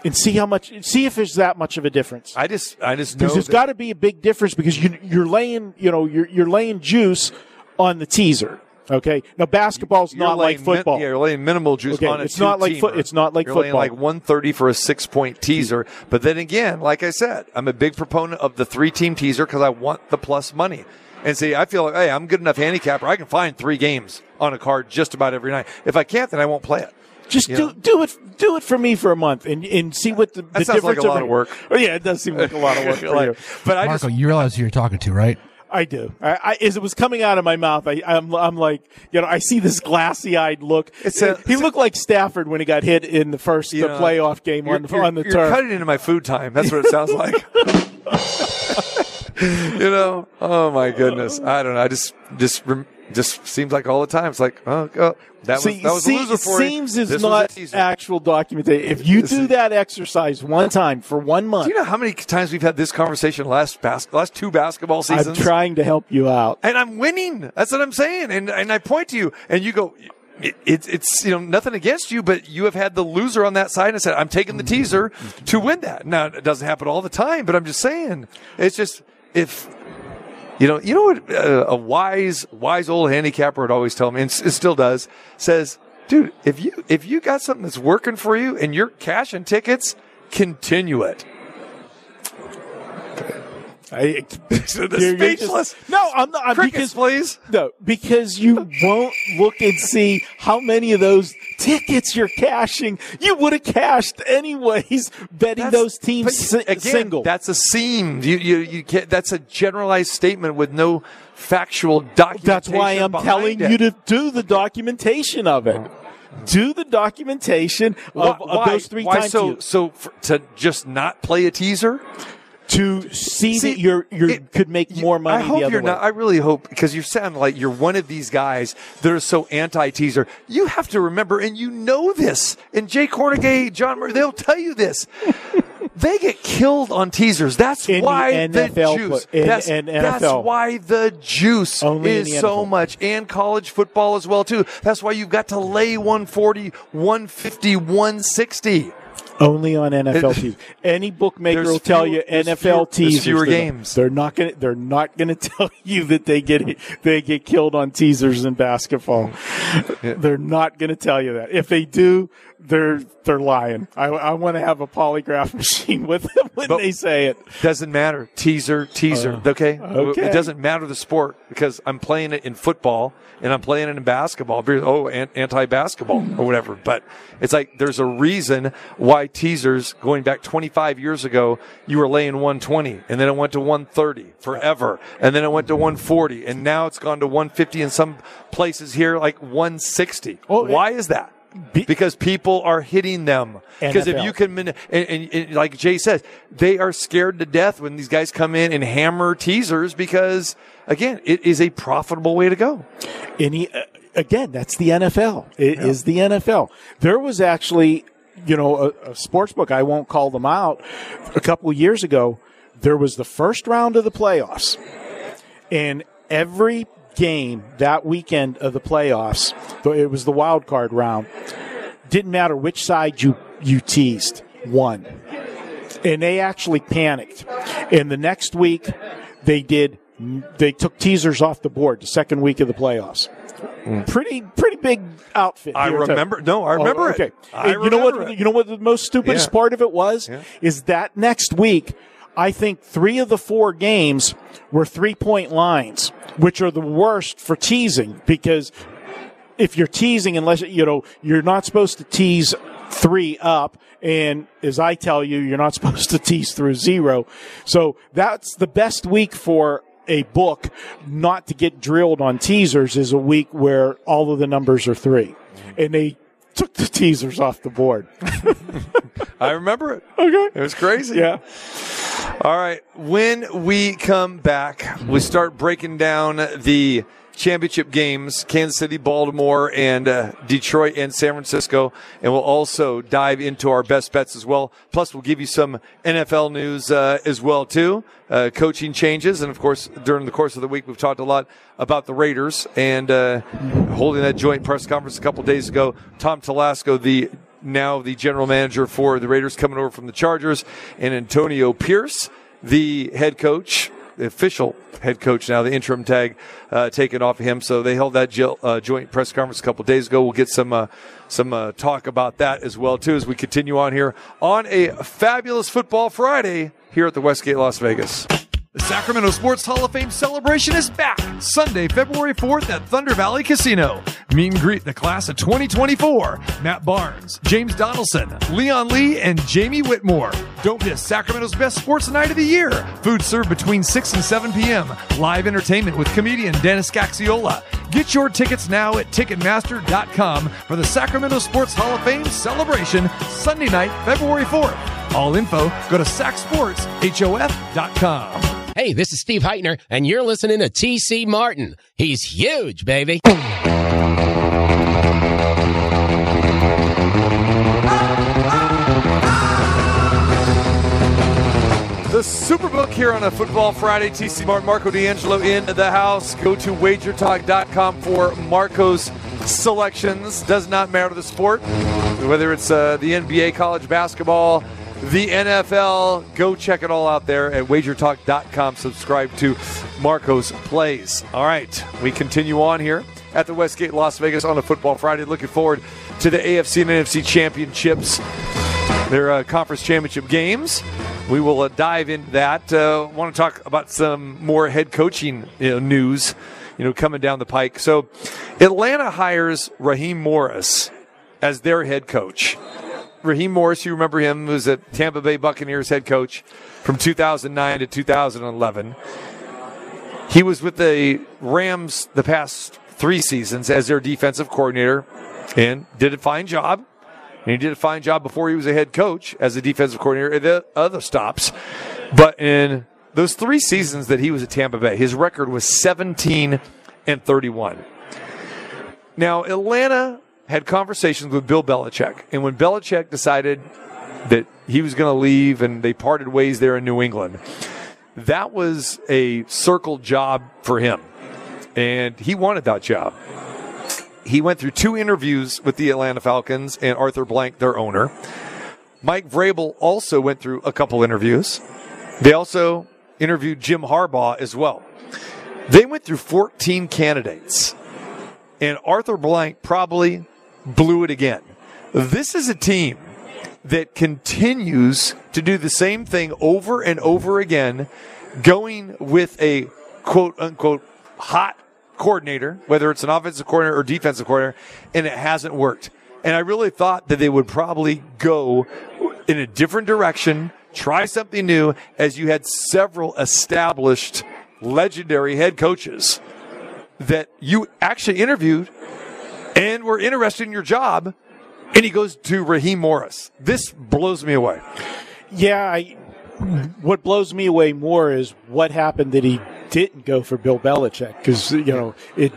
And see how much, see if there's that much of a difference. I just, I just know because there's got to be a big difference because you, you're laying, you know, you're, you're laying juice on the teaser. Okay, now basketball's you're not like football. Min, yeah, you're laying minimal juice okay. on a it's not like fo- It's not like you're football. You're laying like one thirty for a six-point teaser. But then again, like I said, I'm a big proponent of the three-team teaser because I want the plus money. And see, I feel like, hey, I'm good enough handicapper. I can find three games on a card just about every night. If I can't, then I won't play it. Just yeah. do do it do it for me for a month and, and see what the, the difference is. That sounds like a lot of work. Oh, yeah, it does seem like a lot of work for like, you. But I Marco, just, you realize who you're talking to, right? I do. I, I, as it was coming out of my mouth, I, I'm, I'm like, you know, I see this glassy-eyed look. It's a, he it's looked a, like Stafford when he got hit in the first the know, playoff game on, on the turf. You're cutting into my food time. That's what it sounds like. You know? Oh, my goodness. I don't know. I just just. Rem- Just seems like all the time. It's like, oh, oh that, see, was, that was see, a loser for you. Seems is not actual documentation. If you do that exercise one time for one month. Do you know how many times we've had this conversation last bas- last two basketball seasons? I'm trying to help you out. And I'm winning. That's what I'm saying. And and I point to you, and you go, it, it, it's you know nothing against you, but you have had the loser on that side and said, I'm taking the teaser to win that. Now, it doesn't happen all the time, but I'm just saying. It's just if... You know, you know what uh, a wise, wise old handicapper would always tell me, and it still does, says, dude, if you, if you got something that's working for you and you're cashing tickets, continue it. I, the you're, speechless. You're just, no, I'm not. I'm, Crickets, because, please. No, because you won't look and see how many of those tickets you're cashing. You would have cashed anyways, betting that's, those teams but, again, single. That's a seam. You, you, you can't, that's a generalized statement with no factual documentation. That's why I'm telling it. you to do the documentation of it. Do the documentation well, of, of those three why times. So, you. so for, to just not play a teaser. To see, see that you you could make you, more money. I hope the other you're way. not. I really hope because you sound like you're one of these guys that are so anti-teaser. You have to remember, and you know this. And Jay Kornegay, John Murray, they'll tell you this. They get killed on teasers. That's in why the, the juice. Put, in, that's, in that's why the juice Only is the so much, and college football as well too. That's why you've got to lay one forty, one fifty, one sixty. Only on N F L teasers. Any bookmaker there's will tell few, you N F L few, teasers. Fewer they're games. They're not going. They're not going to tell you that they get they get killed on teasers in basketball. Yeah. They're not going to tell you that. If they do, they're they're lying. I, I want to have a polygraph machine with them when but they say it. Doesn't matter. Teaser, teaser. Uh, okay? okay. It doesn't matter the sport because I'm playing it in football and I'm playing it in basketball. Oh, anti-basketball or whatever. But it's like there's a reason why. Teasers going back twenty-five years ago, you were laying one twenty, and then it went to one thirty forever, and then it went to one forty, and now it's gone to one fifty in some places here, like one sixty. Oh, why is that? Because people are hitting them. Because if you can, and, and, and like Jay says, they are scared to death when these guys come in and hammer teasers because, again, it is a profitable way to go. Any uh, again, that's the N F L. It yeah. is the N F L. There was actually. You know, a, a sports book, I won't call them out, a couple of years ago, there was the first round of the playoffs. And every game that weekend of the playoffs, it was the wild card round, didn't matter which side you, you teased, won. And they actually panicked. And the next week, they did. They took teasers off the board the second week of the playoffs. Mm. Pretty, pretty big outfit. I remember. No, I remember oh, okay. it. I remember you know what? It. You know what the most stupidest yeah. part of it was yeah. is that next week, I think three of the four games were three-point lines, which are the worst for teasing because if you're teasing, unless you know you're not supposed to tease three up, and as I tell you, you're not supposed to tease through zero. So that's the best week for a book not to get drilled on teasers is a week where all of the numbers are three. And they took the teasers off the board. I remember it. Okay. It was crazy. Yeah. All right. When we come back, we start breaking down the championship games, Kansas City, Baltimore, and uh, Detroit and San Francisco. And we'll also dive into our best bets as well. Plus, we'll give you some N F L news uh, as well, too. Uh, coaching changes. And, of course, during the course of the week, we've talked a lot about the Raiders. And uh, holding that joint press conference a couple days ago, Tom Telesco, the now the general manager for the Raiders, coming over from the Chargers, and Antonio Pierce, the head coach, the official head coach now, the interim tag uh, taken off of him. So they held that jo- uh, joint press conference a couple of days ago. We'll get some uh, some uh, talk about that as well, too, as we continue on here on a fabulous Football Friday here at the Westgate Las Vegas. The Sacramento Sports Hall of Fame celebration is back Sunday, February fourth at Thunder Valley Casino. Meet and greet the class of twenty twenty-four. Matt Barnes, James Donaldson, Leon Lee, and Jamie Whitmore. Don't miss Sacramento's best sports night of the year. Food served between six and seven p.m. Live entertainment with comedian Dennis Gaxiola. Get your tickets now at Ticketmaster dot com for the Sacramento Sports Hall of Fame celebration Sunday night, February fourth. All info, go to sac sports hof dot com. Hey, this is Steve Heitner, and you're listening to T C Martin. He's huge, baby. The Superbook here on a Football Friday. T C Martin, Marco D'Angelo in the house. Go to wager talk dot com for Marco's selections. Does not matter the sport, whether it's uh, the N B A, college basketball, the N F L, go check it all out there at wager talk dot com. Subscribe to Marco's Plays. All right, we continue on here at the Westgate Las Vegas on a Football Friday. Looking forward to the A F C and N F C championships, their uh, conference championship games. We will uh, dive into that. Uh, want to talk about some more head coaching you know, news you know, coming down the pike. So Atlanta hires Raheem Morris as their head coach. Raheem Morris, you remember him, was a Tampa Bay Buccaneers head coach from two thousand nine to two thousand eleven. He was with the Rams the past three seasons as their defensive coordinator and did a fine job. And he did a fine job before he was a head coach as a defensive coordinator at the other stops. But in those three seasons that he was at Tampa Bay, his record was seventeen and thirty-one. Now, Atlanta had conversations with Bill Belichick. And when Belichick decided that he was going to leave and they parted ways there in New England, that was a circled job for him. And he wanted that job. He went through two interviews with the Atlanta Falcons and Arthur Blank, their owner. Mike Vrabel also went through a couple interviews. They also interviewed Jim Harbaugh as well. They went through fourteen candidates. And Arthur Blank probably blew it again. This is a team that continues to do the same thing over and over again, going with a quote-unquote hot coordinator, whether it's an offensive coordinator or defensive coordinator, and it hasn't worked. And I really thought that they would probably go in a different direction, try something new, as you had several established legendary head coaches that you actually interviewed and were interested in your job, and he goes to Raheem Morris. This blows me away. Yeah, I, what blows me away more is what happened that he didn't go for Bill Belichick, because, you know, it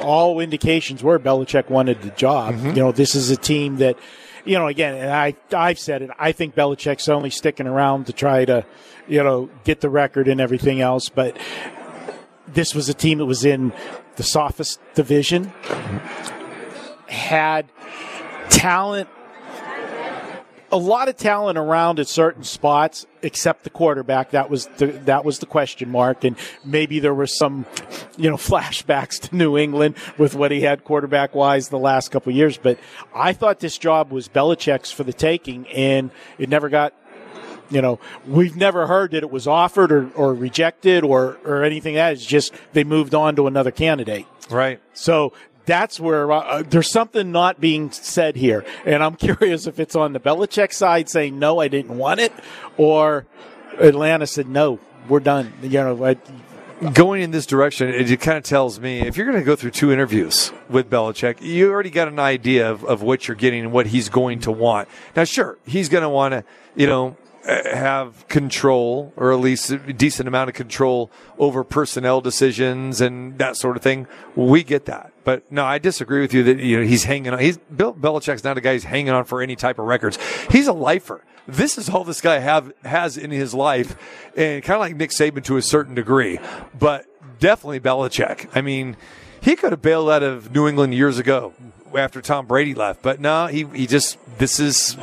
all indications were Belichick wanted the job. Mm-hmm. You know, this is a team that, you know, again, and I, I've said it, I think Belichick's only sticking around to try to, you know, get the record and everything else, but this was a team that was in the softest division, had talent, a lot of talent around at certain spots, except the quarterback. That was the, that was the question mark. And maybe there were some, you know, flashbacks to New England with what he had quarterback wise the last couple of years. But I thought this job was Belichick's for the taking, and it never got, you know, we've never heard that it was offered or, or rejected or, or anything. That is just, they moved on to another candidate. Right. So, that's where uh, there's something not being said here. And I'm curious if it's on the Belichick side saying, no, I didn't want it, or Atlanta said, no, we're done. You know, I, going in this direction, it, it kind of tells me if you're going to go through two interviews with Belichick, you already got an idea of, of what you're getting and what he's going to want. Now, sure, he's going to want to, you know, have control, or at least a decent amount of control over personnel decisions and that sort of thing. We get that. But no, I disagree with you that, you know, he's hanging on. He's, Bill Belichick's not a guy who's hanging on for any type of records. He's a lifer. This is all this guy have, has in his life, and kind of like Nick Saban to a certain degree, but definitely Belichick. I mean, he could have bailed out of New England years ago after Tom Brady left, but no, he, he just, this is,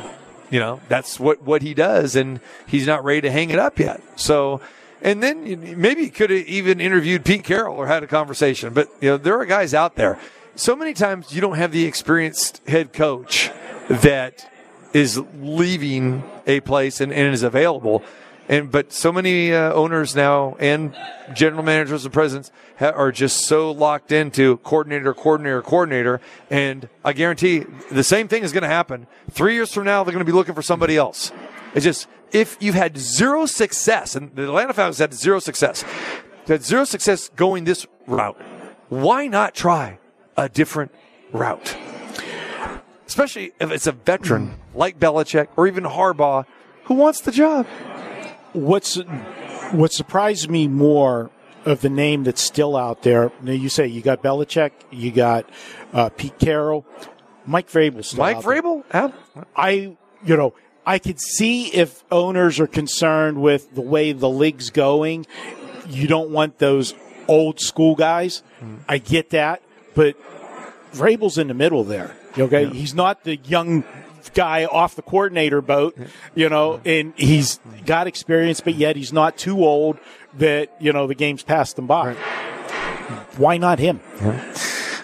you know, that's what, what he does, and he's not ready to hang it up yet. So, and then maybe he could have even interviewed Pete Carroll or had a conversation. But, you know, there are guys out there. So many times you don't have the experienced head coach that is leaving a place and, and is available. And but so many uh, owners now and general managers and presidents ha- are just so locked into coordinator, coordinator, coordinator. And I guarantee the same thing is going to happen. Three years from now, they're going to be looking for somebody else. It's just if you've had zero success, and the Atlanta Falcons had zero success, had zero success going this route, why not try a different route? Especially if it's a veteran like Belichick or even Harbaugh who wants the job. What's what surprised me more of the name that's still out there? Now you say you got Belichick, you got uh, Pete Carroll, Mike Vrabel. Still Mike out Vrabel. There. I you know I could see if owners are concerned with the way the league's going, you don't want those old school guys. Mm. I get that, but Vrabel's in the middle there. Okay, yeah. He's not the young guy off the coordinator boat, you know, and he's got experience, but yet he's not too old that, you know, the game's passed him by. Right. Why not him? Yeah.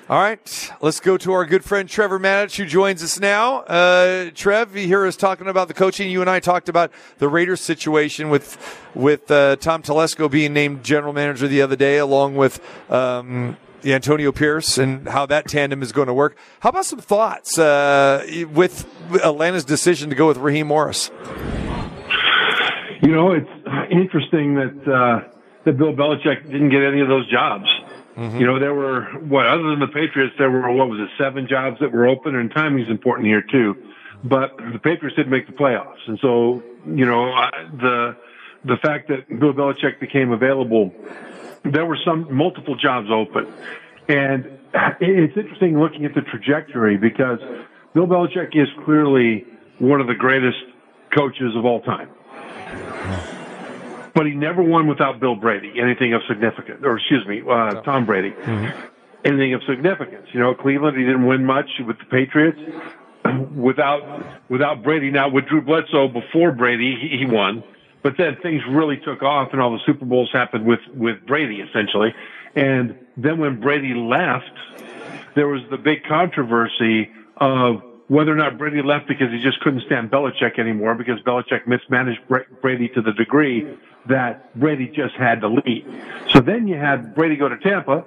All right, let's go to our good friend Trevor Matich, who joins us now. Uh, Trev, you hear us talking about the coaching. You and I talked about the Raiders situation with with uh, Tom Telesco being named general manager the other day, along with um, Antonio Pierce, and how that tandem is going to work. How about some thoughts uh, with Atlanta's decision to go with Raheem Morris? You know, it's interesting that uh, that Bill Belichick didn't get any of those jobs. Mm-hmm. You know, there were, what, other than the Patriots, there were, what was it, seven jobs that were open, and timing's important here too. But the Patriots didn't make the playoffs. And so, you know, the the fact that Bill Belichick became available, there were some multiple jobs open. And it's interesting looking at the trajectory, because Bill Belichick is clearly one of the greatest coaches of all time. But he never won without Bill Brady, anything of significance, or excuse me, uh, Tom Brady, mm-hmm. anything of significance. You know, Cleveland, he didn't win much with the Patriots. Without, without Brady, now with Drew Bledsoe before Brady, he, he won. But then things really took off, and all the Super Bowls happened with, with Brady, essentially. And then when Brady left, there was the big controversy of whether or not Brady left because he just couldn't stand Belichick anymore, because Belichick mismanaged Brady to the degree that Brady just had to leave. So then you had Brady go to Tampa,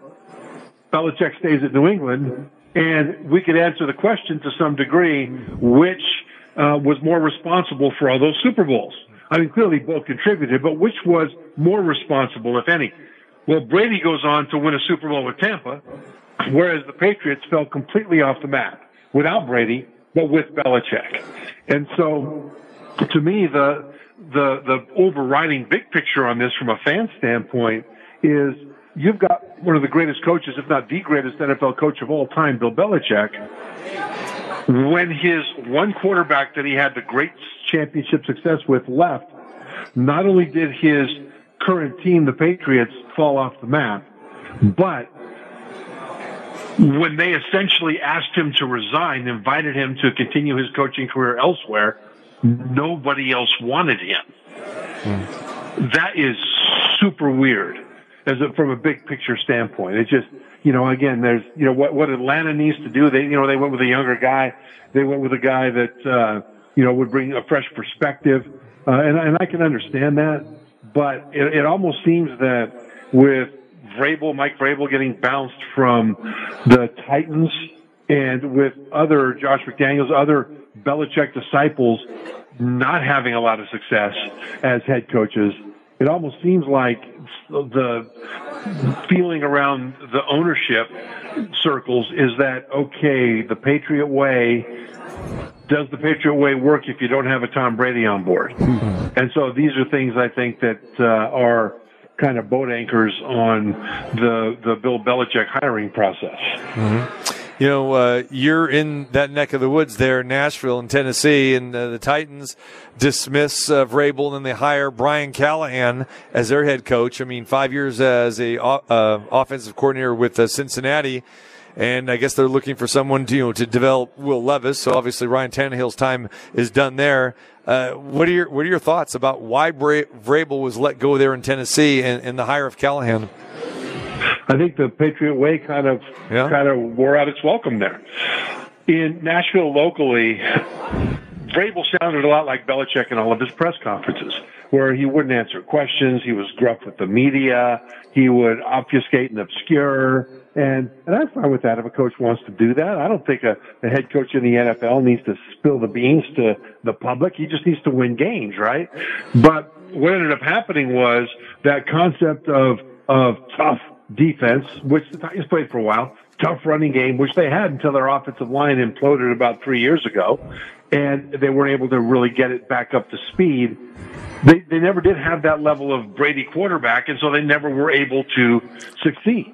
Belichick stays at New England, and we could answer the question to some degree, which uh, was more responsible for all those Super Bowls. I mean, clearly both contributed, but which was more responsible, if any? Well, Brady goes on to win a Super Bowl with Tampa, whereas the Patriots fell completely off the map without Brady, but with Belichick. And so, to me, the the the overriding big picture on this from a fan standpoint is you've got one of the greatest coaches, if not the greatest N F L coach of all time, Bill Belichick, when his one quarterback that he had the great championship success with left, not only did his current team, the Patriots, fall off the map, But when they essentially asked him to resign, invited him to continue his coaching career elsewhere, nobody else wanted him. Mm. That is super weird as a, from a big picture standpoint. It just, you know, again, there's, you know, what, what Atlanta needs to do. They, you know, they went with a younger guy. They went with a guy that, uh, you know, would bring a fresh perspective. Uh, and, and I can understand that, but it, it almost seems that with Vrabel, Mike Vrabel getting bounced from the Titans, and with other Josh McDaniels, other Belichick disciples not having a lot of success as head coaches, it almost seems like the feeling around the ownership circles is that, okay, the Patriot way, does the Patriot way work if you don't have a Tom Brady on board? Mm-hmm. And so these are things I think that uh, are kind of boat anchors on the, the Bill Belichick hiring process. Mm-hmm. You know, uh, you're in that neck of the woods there in Nashville and Tennessee, and uh, the Titans dismiss uh, Vrabel, and they hire Brian Callahan as their head coach. I mean, five years as a uh, offensive coordinator with uh, Cincinnati, and I guess they're looking for someone to, you know, to develop Will Levis. So obviously Ryan Tannehill's time is done there. Uh, what are your what are your thoughts about why Bra- Vrabel was let go there in Tennessee, and, and the hire of Callahan? I think the Patriot way kind of yeah. kind of wore out its welcome there. In Nashville locally, Vrabel sounded a lot like Belichick in all of his press conferences, where he wouldn't answer questions, he was gruff with the media, he would obfuscate and obscure, and, and I'm fine with that if a coach wants to do that. I don't think a, a head coach in the N F L needs to spill the beans to the public. He just needs to win games, right? But what ended up happening was that concept of of tough defense, which the Titans played for a while, tough running game, which they had until their offensive line imploded about three years ago, and they weren't able to really get it back up to speed. They they never did have that level of Brady quarterback, and so they never were able to succeed.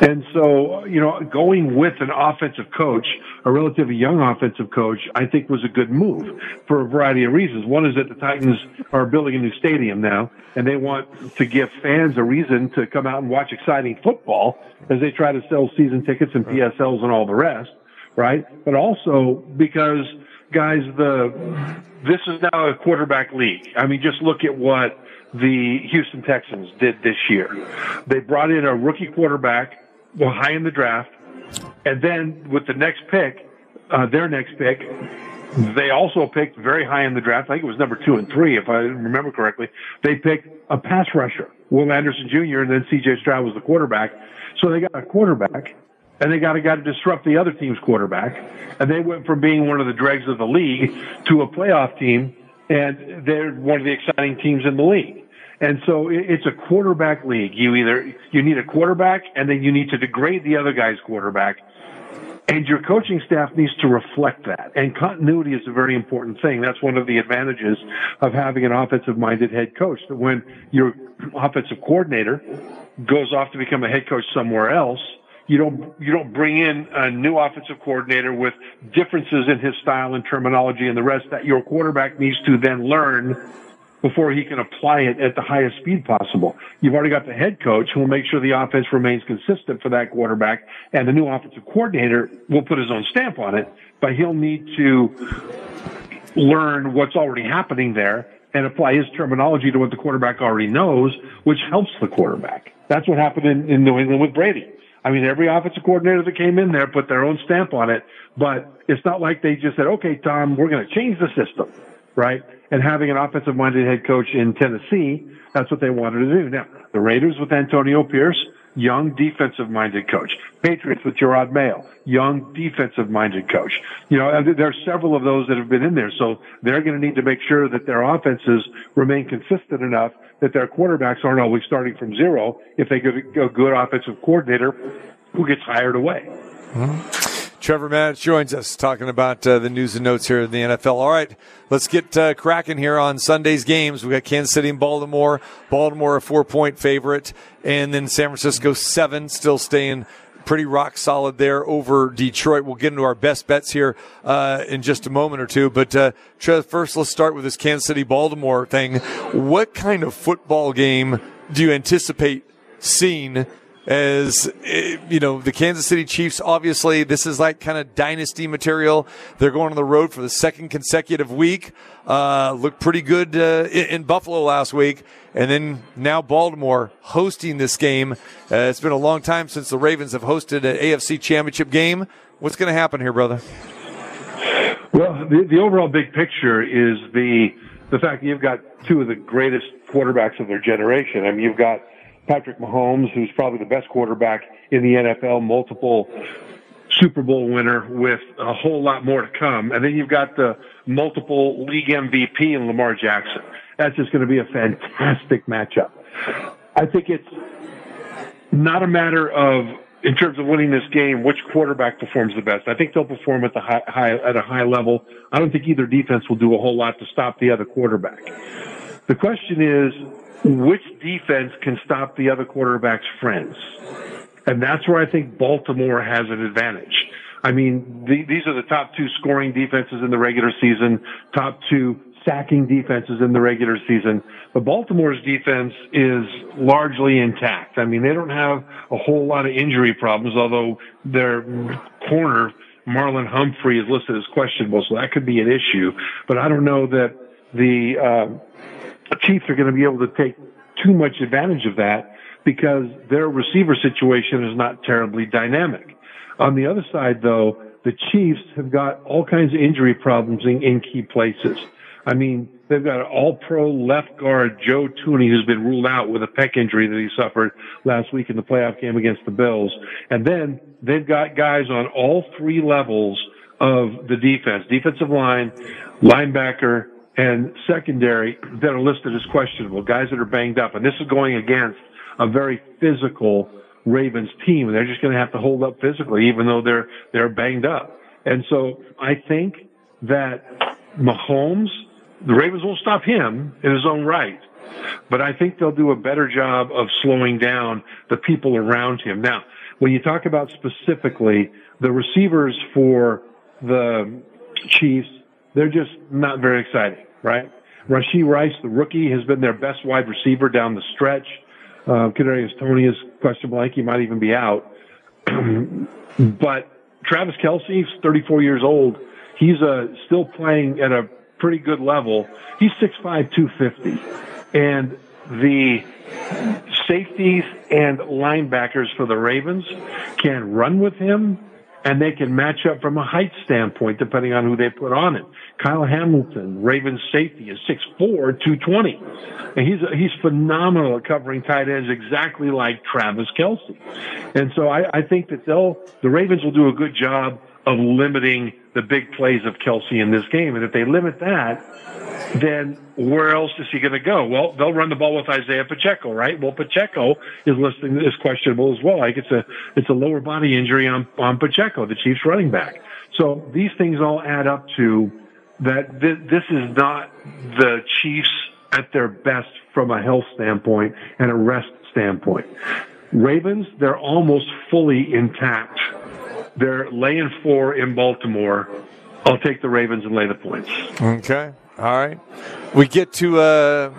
And so, you know, going with an offensive coach, a relatively young offensive coach, I think was a good move for a variety of reasons. One is that the Titans are building a new stadium now, and they want to give fans a reason to come out and watch exciting football as they try to sell season tickets and P S Ls and all the rest, right? But also because, guys, the this is now a quarterback league. I mean, just look at what the Houston Texans did this year. They brought in a rookie quarterback high in the draft, and then with the next pick, uh, their next pick, they also picked very high in the draft. I think it was number two and three, if I remember correctly. They picked a pass rusher, Will Anderson Junior, and then C J Stroud was the quarterback. So they got a quarterback, and they got a guy to disrupt the other team's quarterback. And they went from being one of the dregs of the league to a playoff team, and they're one of the exciting teams in the league. And so it's a quarterback league. You either, you need a quarterback, and then you need to degrade the other guy's quarterback. And your coaching staff needs to reflect that. And continuity is a very important thing. That's one of the advantages of having an offensive-minded head coach, that when your offensive coordinator goes off to become a head coach somewhere else, you don't, you don't bring in a new offensive coordinator with differences in his style and terminology and the rest that your quarterback needs to then learn before he can apply it at the highest speed possible. You've already got the head coach who will make sure the offense remains consistent for that quarterback, and the new offensive coordinator will put his own stamp on it, but he'll need to learn what's already happening there and apply his terminology to what the quarterback already knows, which helps the quarterback. That's what happened in, in New England with Brady. I mean, every offensive coordinator that came in there put their own stamp on it, but it's not like they just said, okay, Tom, we're going to change the system, right? And having an offensive-minded head coach in Tennessee, that's what they wanted to do. Now, the Raiders with Antonio Pierce, young defensive-minded coach. Patriots with Gerard Mayo, young defensive-minded coach. You know, there are several of those that have been in there, so they're going to need to make sure that their offenses remain consistent enough that their quarterbacks aren't always starting from zero if they get a good offensive coordinator who gets hired away. Mm-hmm. Trevor Matich joins us talking about uh, the news and notes here in the N F L. All right, let's get uh, cracking here on Sunday's games. We've got Kansas City and Baltimore. Baltimore a four-point favorite. And then San Francisco seven, still staying pretty rock solid there over Detroit. We'll get into our best bets here uh, in just a moment or two. But uh, Trev, first let's start with this Kansas City-Baltimore thing. What kind of football game do you anticipate seeing As, you know, the Kansas City Chiefs, obviously, this is like kind of dynasty material. They're going on the road for the second consecutive week. Uh, looked pretty good uh, in Buffalo last week. And then now Baltimore hosting this game. Uh, it's been a long time since the Ravens have hosted an A F C championship game. What's going to happen here, brother? Well, the, the overall big picture is the, the fact that you've got two of the greatest quarterbacks of their generation. I mean, you've got Patrick Mahomes, who's probably the best quarterback in the N F L, multiple Super Bowl winner with a whole lot more to come. And then you've got the multiple league M V P in Lamar Jackson. That's just going to be a fantastic matchup. I think it's not a matter of, in terms of winning this game, which quarterback performs the best. I think they'll perform at the high, high, at a high level. I don't think either defense will do a whole lot to stop the other quarterback. The question is, which defense can stop the other quarterback's friends? And that's where I think Baltimore has an advantage. I mean, the, these are the top two scoring defenses in the regular season, top two sacking defenses in the regular season. But Baltimore's defense is largely intact. I mean, they don't have a whole lot of injury problems, although their corner, Marlon Humphrey, is listed as questionable, so that could be an issue. But I don't know that the uh Chiefs are going to be able to take too much advantage of that because their receiver situation is not terribly dynamic. On the other side, though, the Chiefs have got all kinds of injury problems in, in key places. I mean, they've got an all-pro left guard, Joe Tooney, who's been ruled out with a pec injury that he suffered last week in the playoff game against the Bills. And then they've got guys on all three levels of the defense, defensive line, linebacker, and secondary that are listed as questionable, guys that are banged up. And this is going against a very physical Ravens team, and they're just going to have to hold up physically, even though they're they're banged up. And so I think that Mahomes, the Ravens won't stop him in his own right, but I think they'll do a better job of slowing down the people around him. Now, when you talk about specifically the receivers for the Chiefs, they're just not very exciting, right? Rashee Rice, the rookie, has been their best wide receiver down the stretch. Uh, Kadarius Toney is questionable. I think he might even be out. But Travis Kelce, thirty-four years old. He's uh, still playing at a pretty good level. He's six five, two fifty. And the safeties and linebackers for the Ravens can run with him, and they can match up from a height standpoint, depending on who they put on it. Kyle Hamilton, Ravens safety, is six four, two twenty. And he's, he's phenomenal at covering tight ends, exactly like Travis Kelce. And so I, I think that they'll, the Ravens will do a good job of limiting the big plays of Kelce in this game. And if they limit that, then where else is he going to go? Well, they'll run the ball with Isaiah Pacheco, right? Well, Pacheco is listed as questionable as well. Like it's a, it's a lower body injury on, on Pacheco, the Chiefs running back. So these things all add up to that. Th- this is not the Chiefs at their best from a health standpoint and a rest standpoint. Ravens, they're almost fully intact. They're laying four in Baltimore. I'll take the Ravens and lay the points. Okay. All right. We get to uh,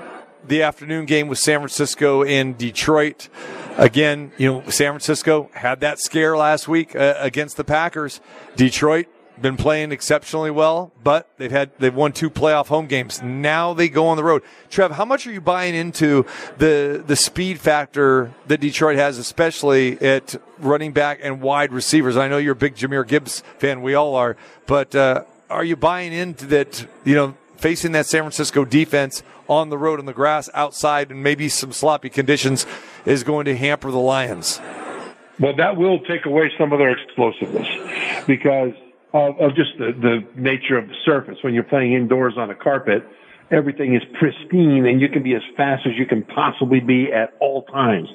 the afternoon game with San Francisco and Detroit. Again, you know, San Francisco had that scare last week uh, against the Packers. Detroit been playing exceptionally well, but they've had they've won two playoff home games. Now they go on the road. Trev, how much are you buying into the the speed factor that Detroit has, especially at running back and wide receivers? I know you're a big Jahmyr Gibbs fan. We all are. But uh, are you buying into that, you know, facing that San Francisco defense on the road, on the grass, outside, and maybe some sloppy conditions is going to hamper the Lions? Well, that will take away some of their explosiveness because of, of just the, the nature of the surface. When you're playing indoors on a carpet, everything is pristine, and you can be as fast as you can possibly be at all times.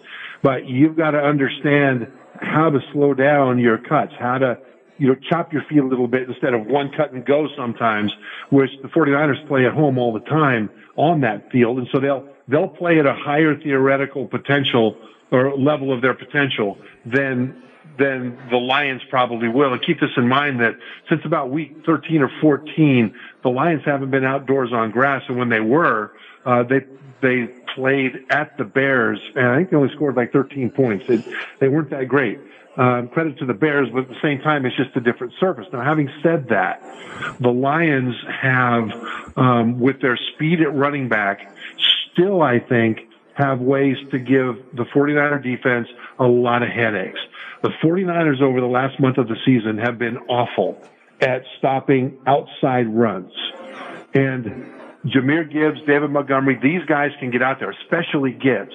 But you've got to understand how to slow down your cuts, how to you know, chop your feet a little bit instead of one cut and go sometimes, which the 49ers play at home all the time on that field. And so they'll, they'll play at a higher theoretical potential or level of their potential than, than the Lions probably will. And keep this in mind that since about week thirteen or fourteen, the Lions haven't been outdoors on grass. And when they were, uh, they, they played at the Bears, and I think they only scored like thirteen points. It, they weren't that great. Um, credit to the Bears, but at the same time, it's just a different surface. Now, having said that, the Lions have, um, with their speed at running back, still, I think, have ways to give the 49er defense a lot of headaches. The 49ers over the last month of the season have been awful at stopping outside runs. And Jahmyr Gibbs, David Montgomery, these guys can get out there, especially Gibbs.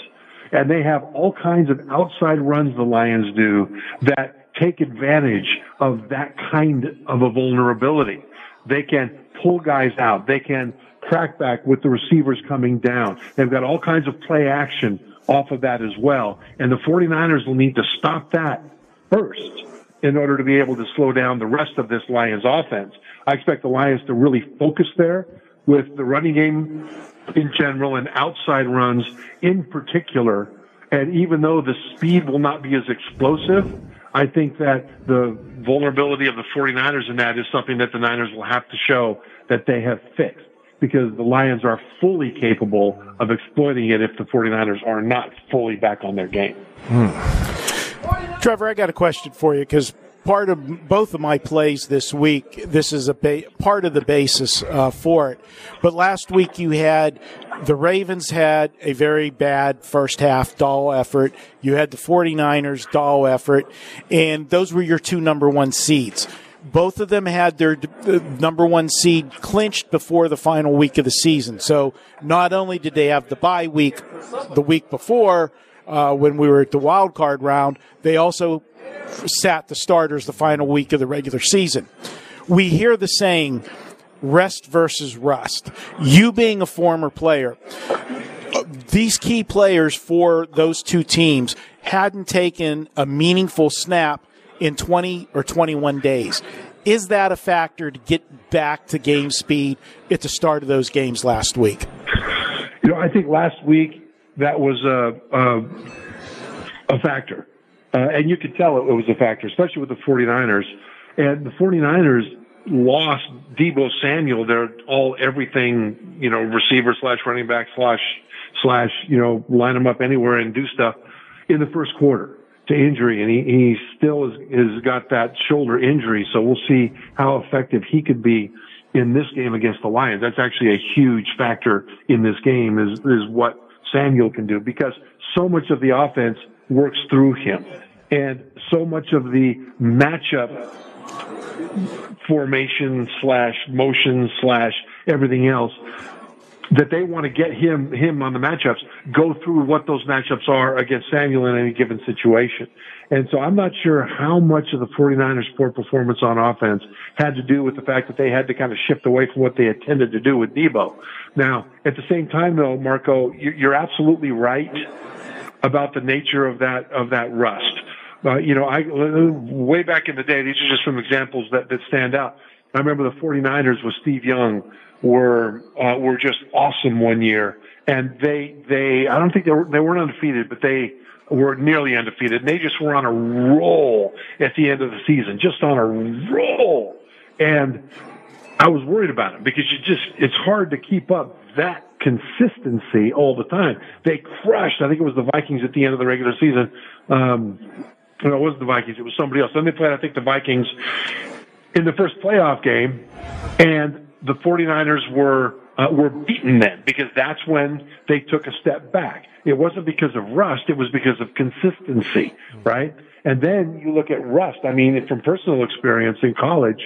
And they have all kinds of outside runs the Lions do that take advantage of that kind of a vulnerability. They can pull guys out. They can track back with the receivers coming down. They've got all kinds of play action off of that as well. And the 49ers will need to stop that first in order to be able to slow down the rest of this Lions offense. I expect the Lions to really focus there with the running game in general and outside runs in particular. And even though the speed will not be as explosive, I think that the vulnerability of the 49ers in that is something that the Niners will have to show that they have fixed, because the Lions are fully capable of exploiting it if the 49ers are not fully back on their game. Hmm. Trevor, I got a question for you, because part of both of my plays this week, this is a ba- part of the basis uh, for it. But last week you had the Ravens had a very bad first half, dull effort. You had the 49ers, dull effort. And those were your two number one seeds. Both of them had their number one seed clinched before the final week of the season. So not only did they have the bye week the week before, uh, when we were at the wild card round, they also sat the starters the final week of the regular season. We hear the saying, rest versus rust. You being a former player, these key players for those two teams hadn't taken a meaningful snap in twenty or twenty-one days. Is that a factor to get back to game speed at the start of those games last week? You know, I think last week that was a, a, a factor. Uh, and you could tell it was a factor, especially with the 49ers. And the 49ers lost Deebo Samuel, their all everything, you know, receiver slash running back slash, slash, you know, line them up anywhere and do stuff in the first quarter to injury. And he, he still is, is got that shoulder injury. So we'll see how effective he could be in this game against the Lions. That's actually a huge factor in this game is, is what Samuel can do, because so much of the offense works through him, and so much of the matchup formation slash motion slash everything else that they want to get him him on the matchups go through what those matchups are against Samuel in any given situation. And so I'm not sure how much of the 49ers' poor performance on offense had to do with the fact that they had to kind of shift away from what they intended to do with Deebo. Now, at the same time, though, Marco, you're absolutely right about the nature of that, of that rust. Uh, you know, I, way back in the day, these are just some examples that, that stand out. I remember the 49ers with Steve Young were, uh, were just awesome one year. And they, they, I don't think they were, they weren't undefeated, but they were nearly undefeated. And they just were on a roll at the end of the season, just on a roll. And I was worried about it because you just, it's hard to keep up that consistency all the time. They crushed, I think it was the Vikings at the end of the regular season. Um, no, it wasn't the Vikings, it was somebody else. Then they played, I think, the Vikings in the first playoff game, and the 49ers were, uh, were beaten then, because that's when they took a step back. It wasn't because of rust, it was because of consistency, right? And then you look at rust. I mean, from personal experience in college,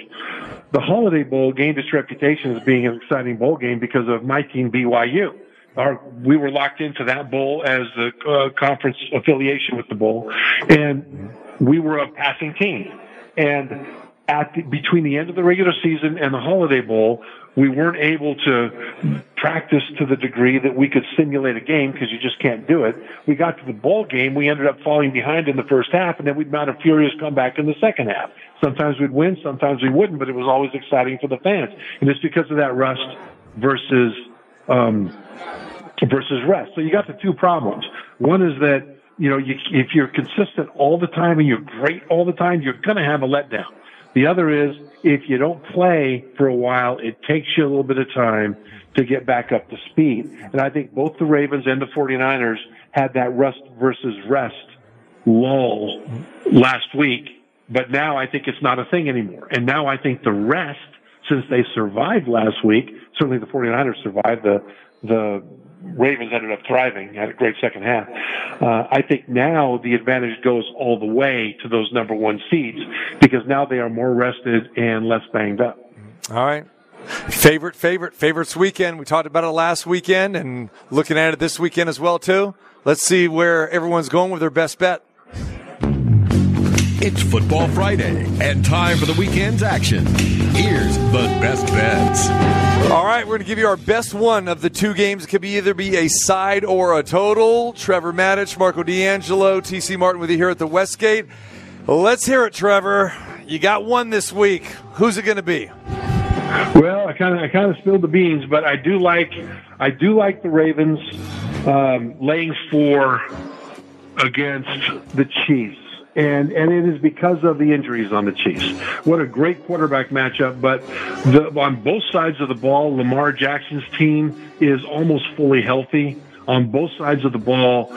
the Holiday Bowl gained its reputation as being an exciting bowl game because of my team, B Y U. Our, we were locked into that bowl as the uh, conference affiliation with the bowl, and we were a passing team. And at the, between the end of the regular season and the Holiday Bowl, we weren't able to practice to the degree that we could simulate a game because you just can't do it. We got to the bowl game. We ended up falling behind in the first half, and then we'd mount a furious comeback in the second half. Sometimes we'd win, sometimes we wouldn't, but it was always exciting for the fans. And it's because of that rust versus, um, versus rest. So you got the two problems. One is that, you know, you, if you're consistent all the time and you're great all the time, you're going to have a letdown. The other is, if you don't play for a while, it takes you a little bit of time to get back up to speed. And I think both the Ravens and the 49ers had that rust versus rest lull last week. But now I think it's not a thing anymore. And now I think the rest, since they survived last week, certainly the 49ers survived, the, the Ravens ended up thriving, had a great second half. Uh, I think now the advantage goes all the way to those number one seeds because now they are more rested and less banged up. All right. Favorite, favorite, favorites weekend. We talked about it last weekend and looking at it this weekend as well, too. Let's see where everyone's going with their best bet. It's Football Friday and time for the weekend's action. Here's the best bets. All right, we're going to give you our best one of the two games. It could be either be a side or a total. Trevor Matich, Marco D'Angelo, T C Martin with you here at the Westgate. Let's hear it, Trevor. You got one this week. Who's it going to be? Well, I kind of I kind of spilled the beans, but I do like I do like the Ravens um, laying four against the Chiefs. And and it is because of the injuries on the Chiefs. What a great quarterback matchup. But the, on both sides of the ball, Lamar Jackson's team is almost fully healthy. On both sides of the ball,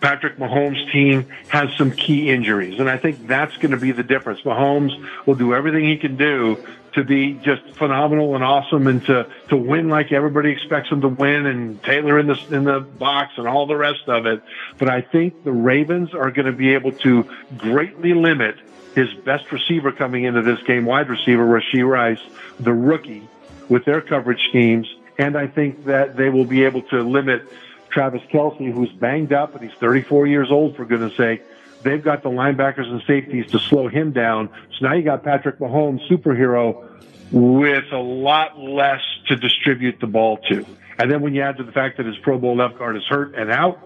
Patrick Mahomes' team has some key injuries. And I think that's going to be the difference. Mahomes will do everything he can do to be just phenomenal and awesome and to, to win like everybody expects him to win and Taylor in the, in the box and all the rest of it. But I think the Ravens are going to be able to greatly limit his best receiver coming into this game, wide receiver, Rashee Rice, the rookie, with their coverage schemes. And I think that they will be able to limit Travis Kelce, who's banged up, and he's thirty-four years old, for goodness sake. They've got the linebackers and safeties to slow him down. So now you got Patrick Mahomes, superhero, with a lot less to distribute the ball to. And then when you add to the fact that his Pro Bowl left guard is hurt and out,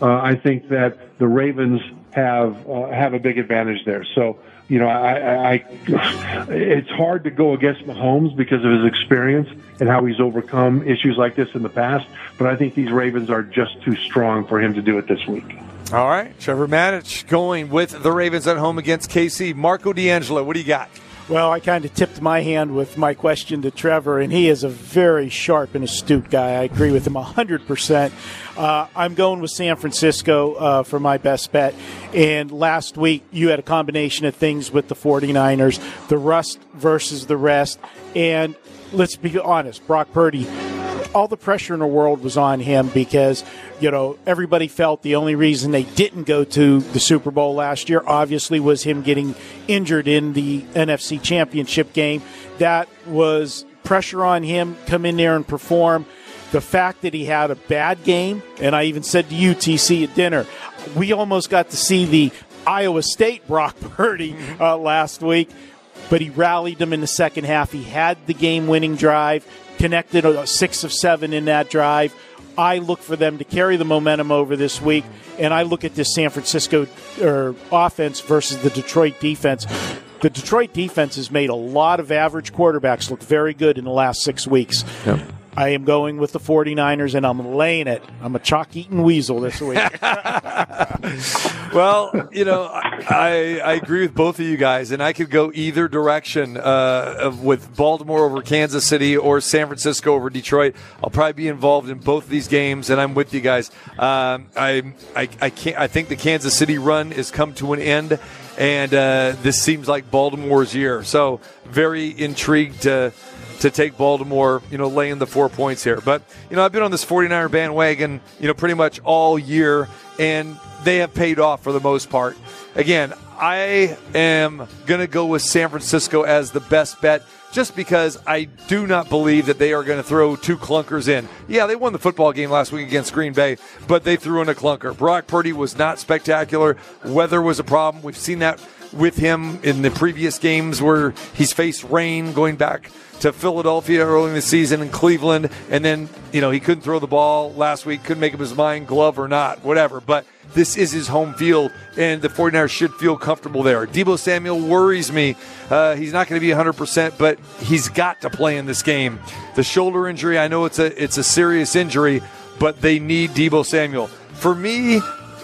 uh, I think that the Ravens have uh, have a big advantage there. So, you know, I, I, I it's hard to go against Mahomes because of his experience and how he's overcome issues like this in the past. But I think these Ravens are just too strong for him to do it this week. All right, Trevor Matich going with the Ravens at home against K C. Marco D'Angelo, what do you got? Well, I kind of tipped my hand with my question to Trevor, and he is a very sharp and astute guy. I agree with him one hundred percent. Uh, I'm going with San Francisco uh, for my best bet. And last week, you had a combination of things with the 49ers, the rust versus the rest. And let's be honest, Brock Purdy, all the pressure in the world was on him because, you know, everybody felt the only reason they didn't go to the Super Bowl last year, obviously, was him getting injured in the N F C Championship game. That was pressure on him, come in there and perform. The fact that he had a bad game, and I even said to you, T C, at dinner, we almost got to see the Iowa State Brock Purdy uh, last week, but he rallied them in the second half. He had the game-winning drive. Connected a six of seven in that drive. I look for them to carry the momentum over this week, and I look at this San Francisco er, offense versus the Detroit defense. The Detroit defense has made a lot of average quarterbacks look very good in the last six weeks. Yep. I am going with the 49ers, and I'm laying it. I'm a chalk-eating weasel this week. Well, you know, I, I agree with both of you guys, and I could go either direction uh, of, with Baltimore over Kansas City or San Francisco over Detroit. I'll probably be involved in both of these games, and I'm with you guys. Um, I, I, I, can't, I think the Kansas City run has come to an end, and uh, this seems like Baltimore's year. So very intrigued to... to take Baltimore, you know, laying the four points here. But, you know, I've been on this 49er bandwagon, you know, pretty much all year, and they have paid off for the most part. Again, I am going to go with San Francisco as the best bet just because I do not believe that they are going to throw two clunkers in. Yeah, they won the football game last week against Green Bay, but they threw in a clunker. Brock Purdy was not spectacular. Weather was a problem. We've seen that with him in the previous games where he's faced rain going back to Philadelphia early in the season and Cleveland, and then, you know, he couldn't throw the ball last week, couldn't make up his mind, glove or not, whatever. But this is his home field, and the 49ers should feel comfortable there. Deebo Samuel worries me. Uh, he's not going to be one hundred percent, but he's got to play in this game. The shoulder injury, I know it's a it's a serious injury, but they need Deebo Samuel. For me,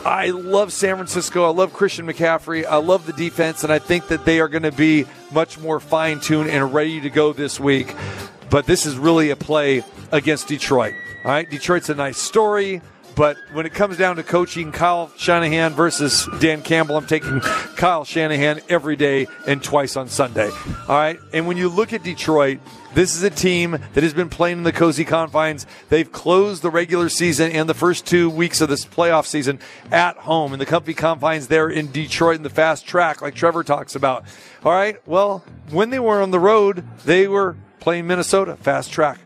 I love San Francisco. I love Christian McCaffrey. I love the defense, and I think that they are going to be much more fine-tuned and ready to go this week. But this is really a play against Detroit. All right, Detroit's a nice story, but when it comes down to coaching, Kyle Shanahan versus Dan Campbell, I'm taking Kyle Shanahan every day and twice on Sunday. All right, and when you look at Detroit, this is a team that has been playing in the cozy confines. They've closed the regular season and the first two weeks of this playoff season at home in the comfy confines there in Detroit in the fast track like Trevor talks about. All right, well, when they were on the road, they were playing Minnesota, fast track.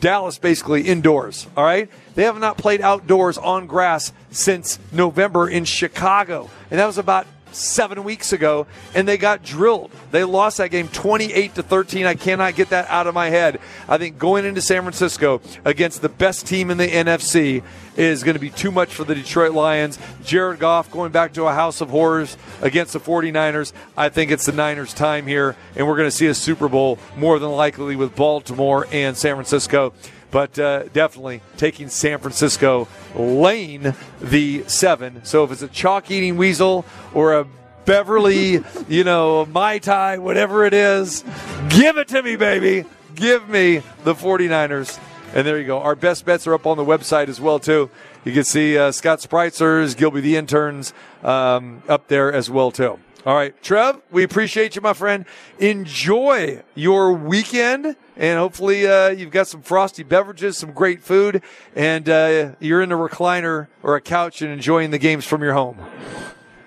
Dallas basically indoors, all right? They have not played outdoors on grass since November in Chicago, and that was about seven weeks ago, and they got drilled. They lost that game twenty-eight to thirteen. I cannot get that out of my head. I think going into San Francisco against the best team in the N F C is going to be too much for the Detroit Lions. Jared Goff going back to a house of horrors against the forty-niners. I think it's the Niners' time here, and we're going to see a Super Bowl more than likely with Baltimore and San Francisco. But uh, definitely taking San Francisco lane the seven. So if it's a chalk-eating weasel or a Beverly, you know, Mai Tai, whatever it is, give it to me, baby. Give me the forty-niners. And there you go. Our best bets are up on the website as well, too. You can see uh, Scott Spritzer's, Gilby the Interns um, up there as well, too. All right, Trev, we appreciate you, my friend. Enjoy your weekend, and hopefully uh, you've got some frosty beverages, some great food, and uh, you're in a recliner or a couch and enjoying the games from your home.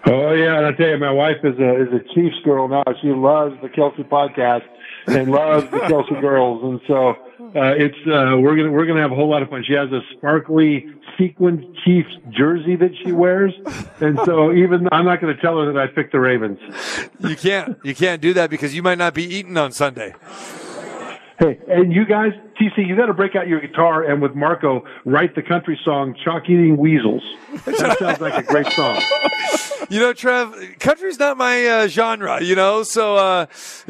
Oh, yeah, and I tell you, my wife is a, is a Chiefs girl now. She loves the Kelsey podcast and loves the Kelsey girls, and so uh, it's uh, we're gonna we're gonna have a whole lot of fun. She has a sparkly sequined Chiefs jersey that she wears, and so even though I'm not gonna tell her that I picked the Ravens. You can't you can't do that because you might not be eating on Sunday. Hey, and you guys, T C, you got to break out your guitar and with Marco write the country song "Chalk Eating Weasels." That sounds like a great song. You know, Trev, country's not my uh, genre, you know, so, uh,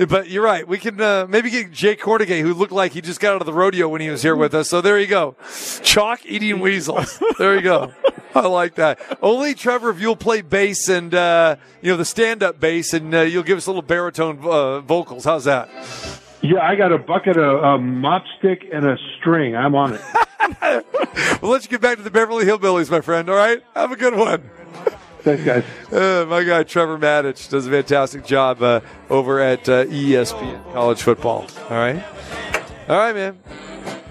but you're right. We can uh, maybe get Jay Kornegay, who looked like he just got out of the rodeo when he was here with us. So there you go. Chalk Eating Weasels. There you go. I like that. Only, Trevor, if you'll play bass and, uh, you know, the stand-up bass, and uh, you'll give us a little baritone uh, vocals. How's that? Yeah, I got a bucket, a, a mop stick, and a string. I'm on it. Well, let's get back to the Beverly Hillbillies, my friend, all right? Have a good one. Thanks, guys. Uh, my guy, Trevor Matich, does a fantastic job uh, over at uh, E S P N College Football. All right? All right, man.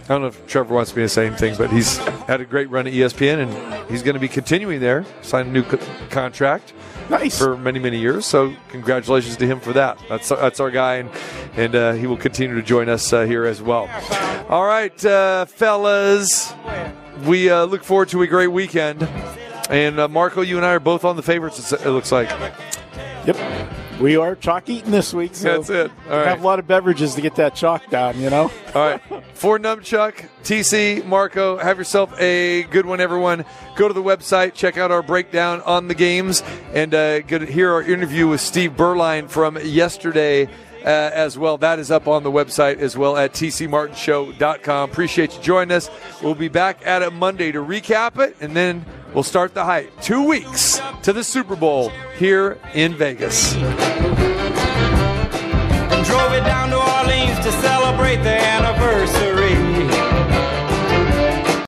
I don't know if Trevor wants me to say anything, but he's had a great run at E S P N, and he's going to be continuing there, signed a new co- contract nice. for many, many years. So congratulations to him for that. That's, that's our guy, and, and uh, he will continue to join us uh, here as well. All right, uh, fellas. We uh, look forward to a great weekend. And, uh, Marco, you and I are both on the favorites, it looks like. Yep. We are chalk eating this week. So that's it. All right. Have a lot of beverages to get that chalk down, you know? All right. For Numbchuck, T C, Marco, have yourself a good one, everyone. Go to the website. Check out our breakdown on the games. And uh, get to hear our interview with Steve Berline from yesterday uh, as well. That is up on the website as well at T C Martin show dot com. Appreciate you joining us. We'll be back at it Monday to recap it, and then we'll start the hype. Two weeks to the Super Bowl here in Vegas.